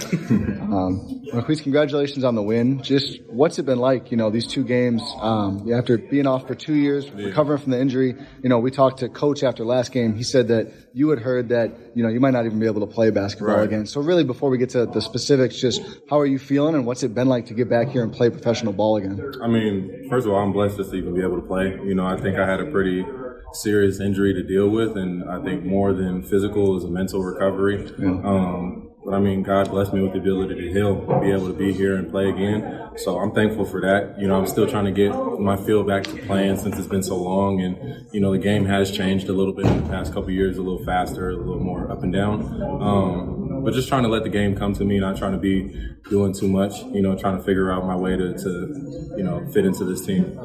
Marquise, congratulations on the win. Just what's it been like, you know, these two games, after being off for 2 years, recovering from the injury? You know, we talked to Coach after last game. He said that you had heard that, you know, you might not even be able to play basketball again. So really, before we get to the specifics, just how are you feeling and what's it been like to get back here and play professional ball again? I mean, first of all, I'm blessed just to even be able to play. You know, I think I had a pretty serious injury to deal with, and I think more than physical is a mental recovery. Yeah. But I mean, God blessed me with the ability to heal and be able to be here and play again. So I'm thankful for that. You know, I'm still trying to get my feel back to playing since it's been so long. And, you know, the game has changed a little bit in the past couple of years, a little faster, a little more up and down. But just trying to let the game come to me, not trying to be doing too much, you know, trying to figure out my way to you know, fit into this team.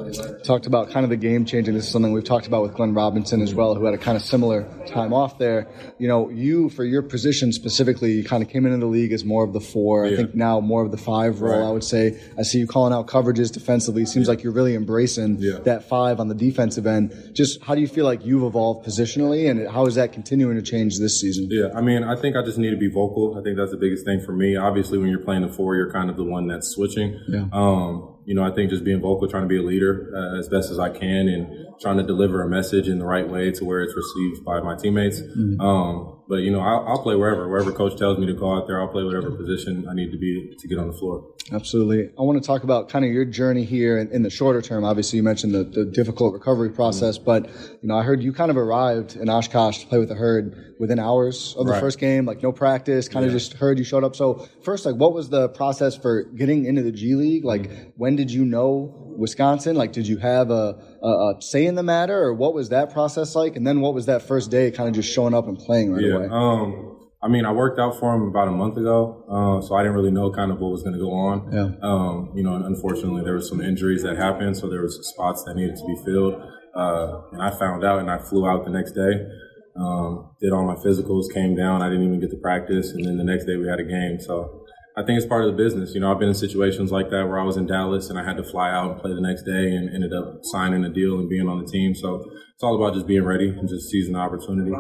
Talked about kind of the game changing. This is something we've talked about with Glenn Robinson as well, who had a kind of similar time off there. You know, you, for your position specifically, you kind of came into the league as more of the 4. Yeah. I think now more of the 5 role, right. I would say. I see you calling out coverages defensively. It seems like you're really embracing that 5 on the defensive end. Just how do you feel like you've evolved positionally, and how is that continuing to change this season? Yeah, I mean, I think I just need to be vocal. I think that's the biggest thing for me. Obviously, when you're playing the 4, you're kind of the one that's switching. Yeah. You know, I think just being vocal, trying to be a leader as best as I can, and trying to deliver a message in the right way to where it's received by my teammates. Mm-hmm. But, you know, I'll play wherever coach tells me to go out there. I'll play whatever position I need to be to get on the floor. Absolutely. I want to talk about kind of your journey here in the shorter term. Obviously, you mentioned the difficult recovery process, but, you know, I heard you kind of arrived in Oshkosh to play with the Herd within hours of the first game, like no practice, kind of just heard you showed up. So first, like, what was the process for getting into the G League? Like, when did you know Wisconsin? Like, did you have a say in the matter, or what was that process like? And then what was that first day kind of just showing up and playing away? I mean, I worked out for him about a month ago, so I didn't really know kind of what was going to go on. Yeah. You know, and unfortunately, there were some injuries that happened, so there was spots that needed to be filled. And I found out, and I flew out the next day, did all my physicals, came down. I didn't even get to practice, and then the next day we had a game, so I think it's part of the business. You know, I've been in situations like that where I was in Dallas and I had to fly out and play the next day and ended up signing a deal and being on the team. So it's all about just being ready and just seizing the opportunity.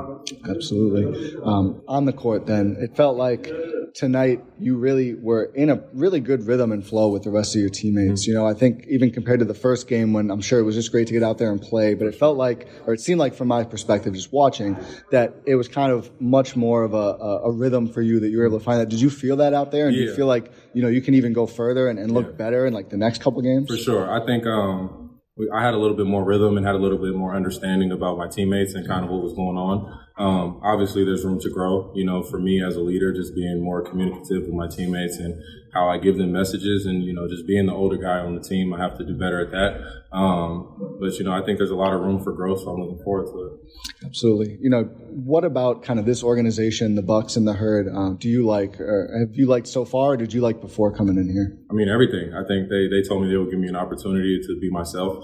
Absolutely. On the court then, it felt like tonight you really were in a really good rhythm and flow with the rest of your teammates. Mm-hmm. You know, I think even compared to the first game when I'm sure it was just great to get out there and play, but it felt like, or it seemed like from my perspective just watching, that it was kind of much more of a rhythm for you that you were able to find that. Did you feel that out there? And yeah. Do you feel like, you know, you can even go further and look better in like the next couple games? For sure. I think I had a little bit more rhythm and had a little bit more understanding about my teammates and kind of what was going on. Obviously, there's room to grow, you know, for me as a leader, just being more communicative with my teammates and how I give them messages and, you know, just being the older guy on the team, I have to do better at that. But, you know, I think there's a lot of room for growth, so I'm looking forward to it. Absolutely. You know, what about kind of this organization, the Bucks and the Herd, do you like, or have you liked so far, or did you like before coming in here? I mean, everything. I think they told me they would give me an opportunity to be myself.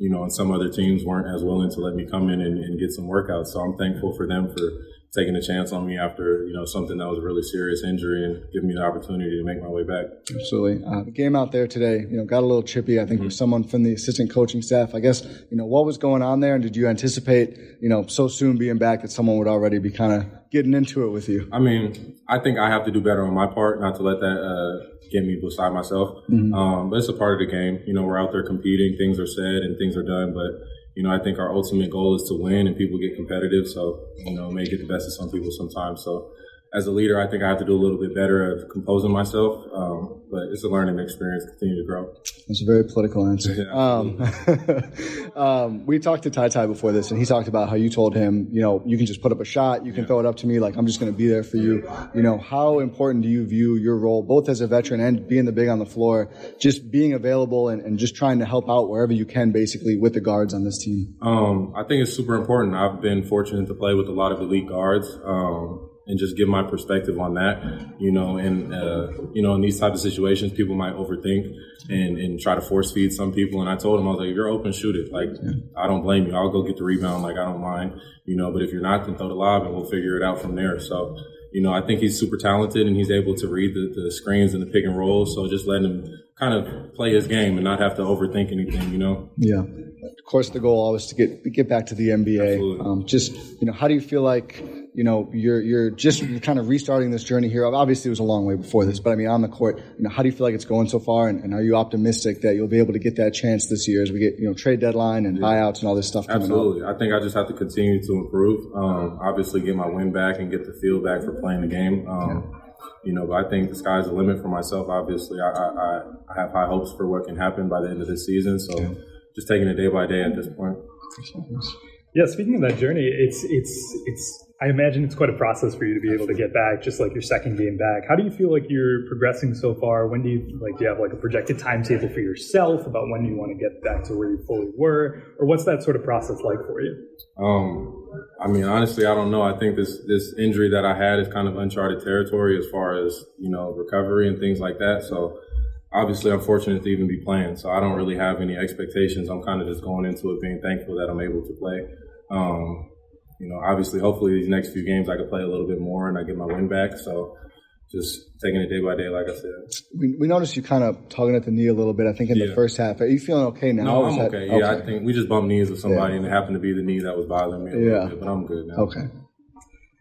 You know, and some other teams weren't as willing to let me come in and get some workouts. So I'm thankful for them for taking a chance on me after, you know, something that was a really serious injury and giving me the opportunity to make my way back. Absolutely. The game out there today, you know, got a little chippy, I think, with someone from the assistant coaching staff. I guess, you know, what was going on there? And did you anticipate, you know, so soon being back that someone would already be kind of getting into it with you? I mean, I think I have to do better on my part, not to let that get me beside myself. Mm-hmm. But it's a part of the game. You know, we're out there competing. Things are said and things are done. But, you know, I think our ultimate goal is to win, and people get competitive. So, you know, it may get the best of some people sometimes. So as a leader, I think I have to do a little bit better of composing myself. But it's a learning experience, continue to grow. That's a very political answer. Yeah, we talked to Ty before this, and he talked about how you told him, you know, you can just put up a shot, you can throw it up to me, like I'm just going to be there for you. You know, how important do you view your role, both as a veteran and being the big on the floor, just being available and just trying to help out wherever you can, basically, with the guards on this team? I think it's super important. I've been fortunate to play with a lot of elite guards. And just give my perspective on that, you know, and, you know, in these type of situations, people might overthink and try to force feed some people. And I told them, I was like, if you're open, shoot it. Like, I don't blame you. I'll go get the rebound. Like, I don't mind, you know, but if you're not, then throw the lob and we'll figure it out from there. So, you know, I think he's super talented and he's able to read the screens and the pick and roll. So just letting him kind of play his game and not have to overthink anything, you know? Yeah. Of course, the goal always to get back to the NBA. Just, you know, how do you feel like, you know, you're just kind of restarting this journey here? Obviously, it was a long way before this, but I mean, on the court, you know, how do you feel like it's going so far? And are you optimistic that you'll be able to get that chance this year as we get, you know, trade deadline and buyouts and all this stuff coming up? Absolutely. I think I just have to continue to improve. Obviously, get my win back and get the feel back for playing the game. You know, but I think the sky's the limit for myself. Obviously, I have high hopes for what can happen by the end of this season. So just taking it day by day at this point. Yeah, speaking of that journey, it's I imagine it's quite a process for you to be able to get back, just like your second game back. How do you feel like you're progressing so far? When do you have like a projected timetable for yourself about when you want to get back to where you fully were? Or what's that sort of process like for you? I mean, honestly, I don't know. I think this injury that I had is kind of uncharted territory as far as, you know, recovery and things like that. So obviously, I'm fortunate to even be playing. So I don't really have any expectations. I'm kind of just going into it being thankful that I'm able to play. You know, obviously, hopefully these next few games I could play a little bit more and I get my win back. So just taking it day by day, like I said. We noticed you kind of tugging at the knee a little bit, I think, in the first half. Are you feeling okay now? No, I'm okay. Yeah, okay. I think we just bumped knees with somebody and it happened to be the knee that was bothering me a little bit, but I'm good now. Okay.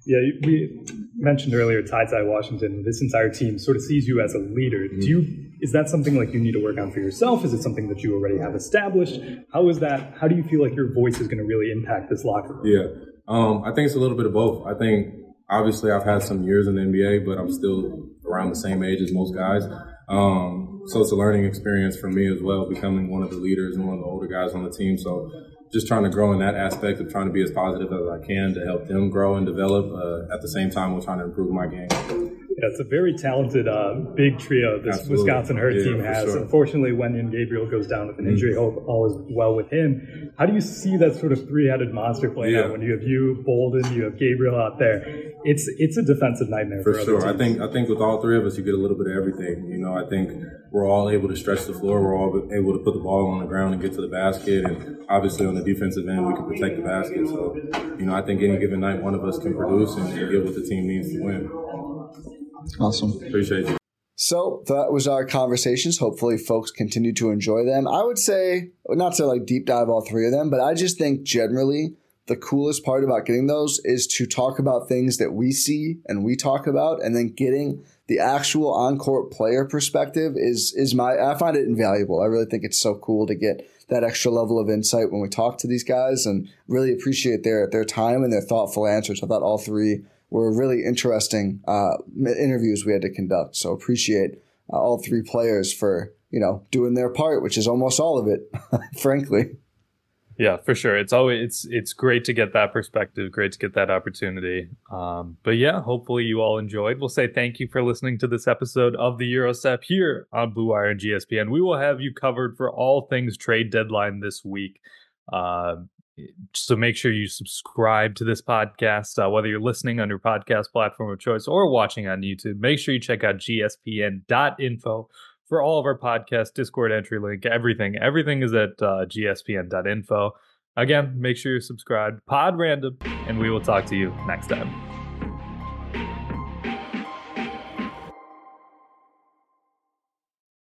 Yeah, we mentioned earlier Ty Washington. This entire team sort of sees you as a leader. Mm-hmm. Is that something like you need to work on for yourself? Is it something that you already have established? How do you feel like your voice is going to really impact this locker room? Yeah. I think it's a little bit of both. I think, obviously, I've had some years in the NBA, but I'm still around the same age as most guys. So it's a learning experience for me as well, becoming one of the leaders and one of the older guys on the team. So just trying to grow in that aspect of trying to be as positive as I can to help them grow and develop. At the same time, we're trying to improve my game. Yeah, it's a very talented big trio this Wisconsin Herd team has. Sure. Unfortunately, Wenyon Gabriel goes down with an injury. Hope all is well with him. How do you see that sort of three-headed monster playing out when you have Bolden, you have Gabriel out there? It's a defensive nightmare for sure. Other teams. I think with all three of us, you get a little bit of everything. You know, I think we're all able to stretch the floor. We're all able to put the ball on the ground and get to the basket. And obviously, on the defensive end, we can protect the basket. So, you know, I think any given night, one of us can produce and get what the team needs to win. Awesome. Appreciate you. So that was our conversations. Hopefully folks continue to enjoy them. I would say, not to like deep dive all three of them, but I just think generally the coolest part about getting those is to talk about things that we see and we talk about, and then getting the actual on-court player perspective I find it invaluable. I really think it's so cool to get that extra level of insight when we talk to these guys, and really appreciate their time and their thoughtful answers. I thought all three were really interesting interviews we had to conduct. So appreciate all three players for, doing their part, which is almost all of it, frankly. Yeah, for sure. It's always it's great to get that perspective, great to get that opportunity. But yeah, hopefully you all enjoyed. We'll say thank you for listening to this episode of the Eurostep here on Blue Wire and GSPN. We will have you covered for all things trade deadline this week. So make sure you subscribe to this podcast, whether you're listening on your podcast platform of choice or watching on YouTube. Make sure you check out gspn.info. For all of our podcasts, Discord entry link, everything is at gspn.info. Again, make sure you're subscribed. Pod Random, and we will talk to you next time.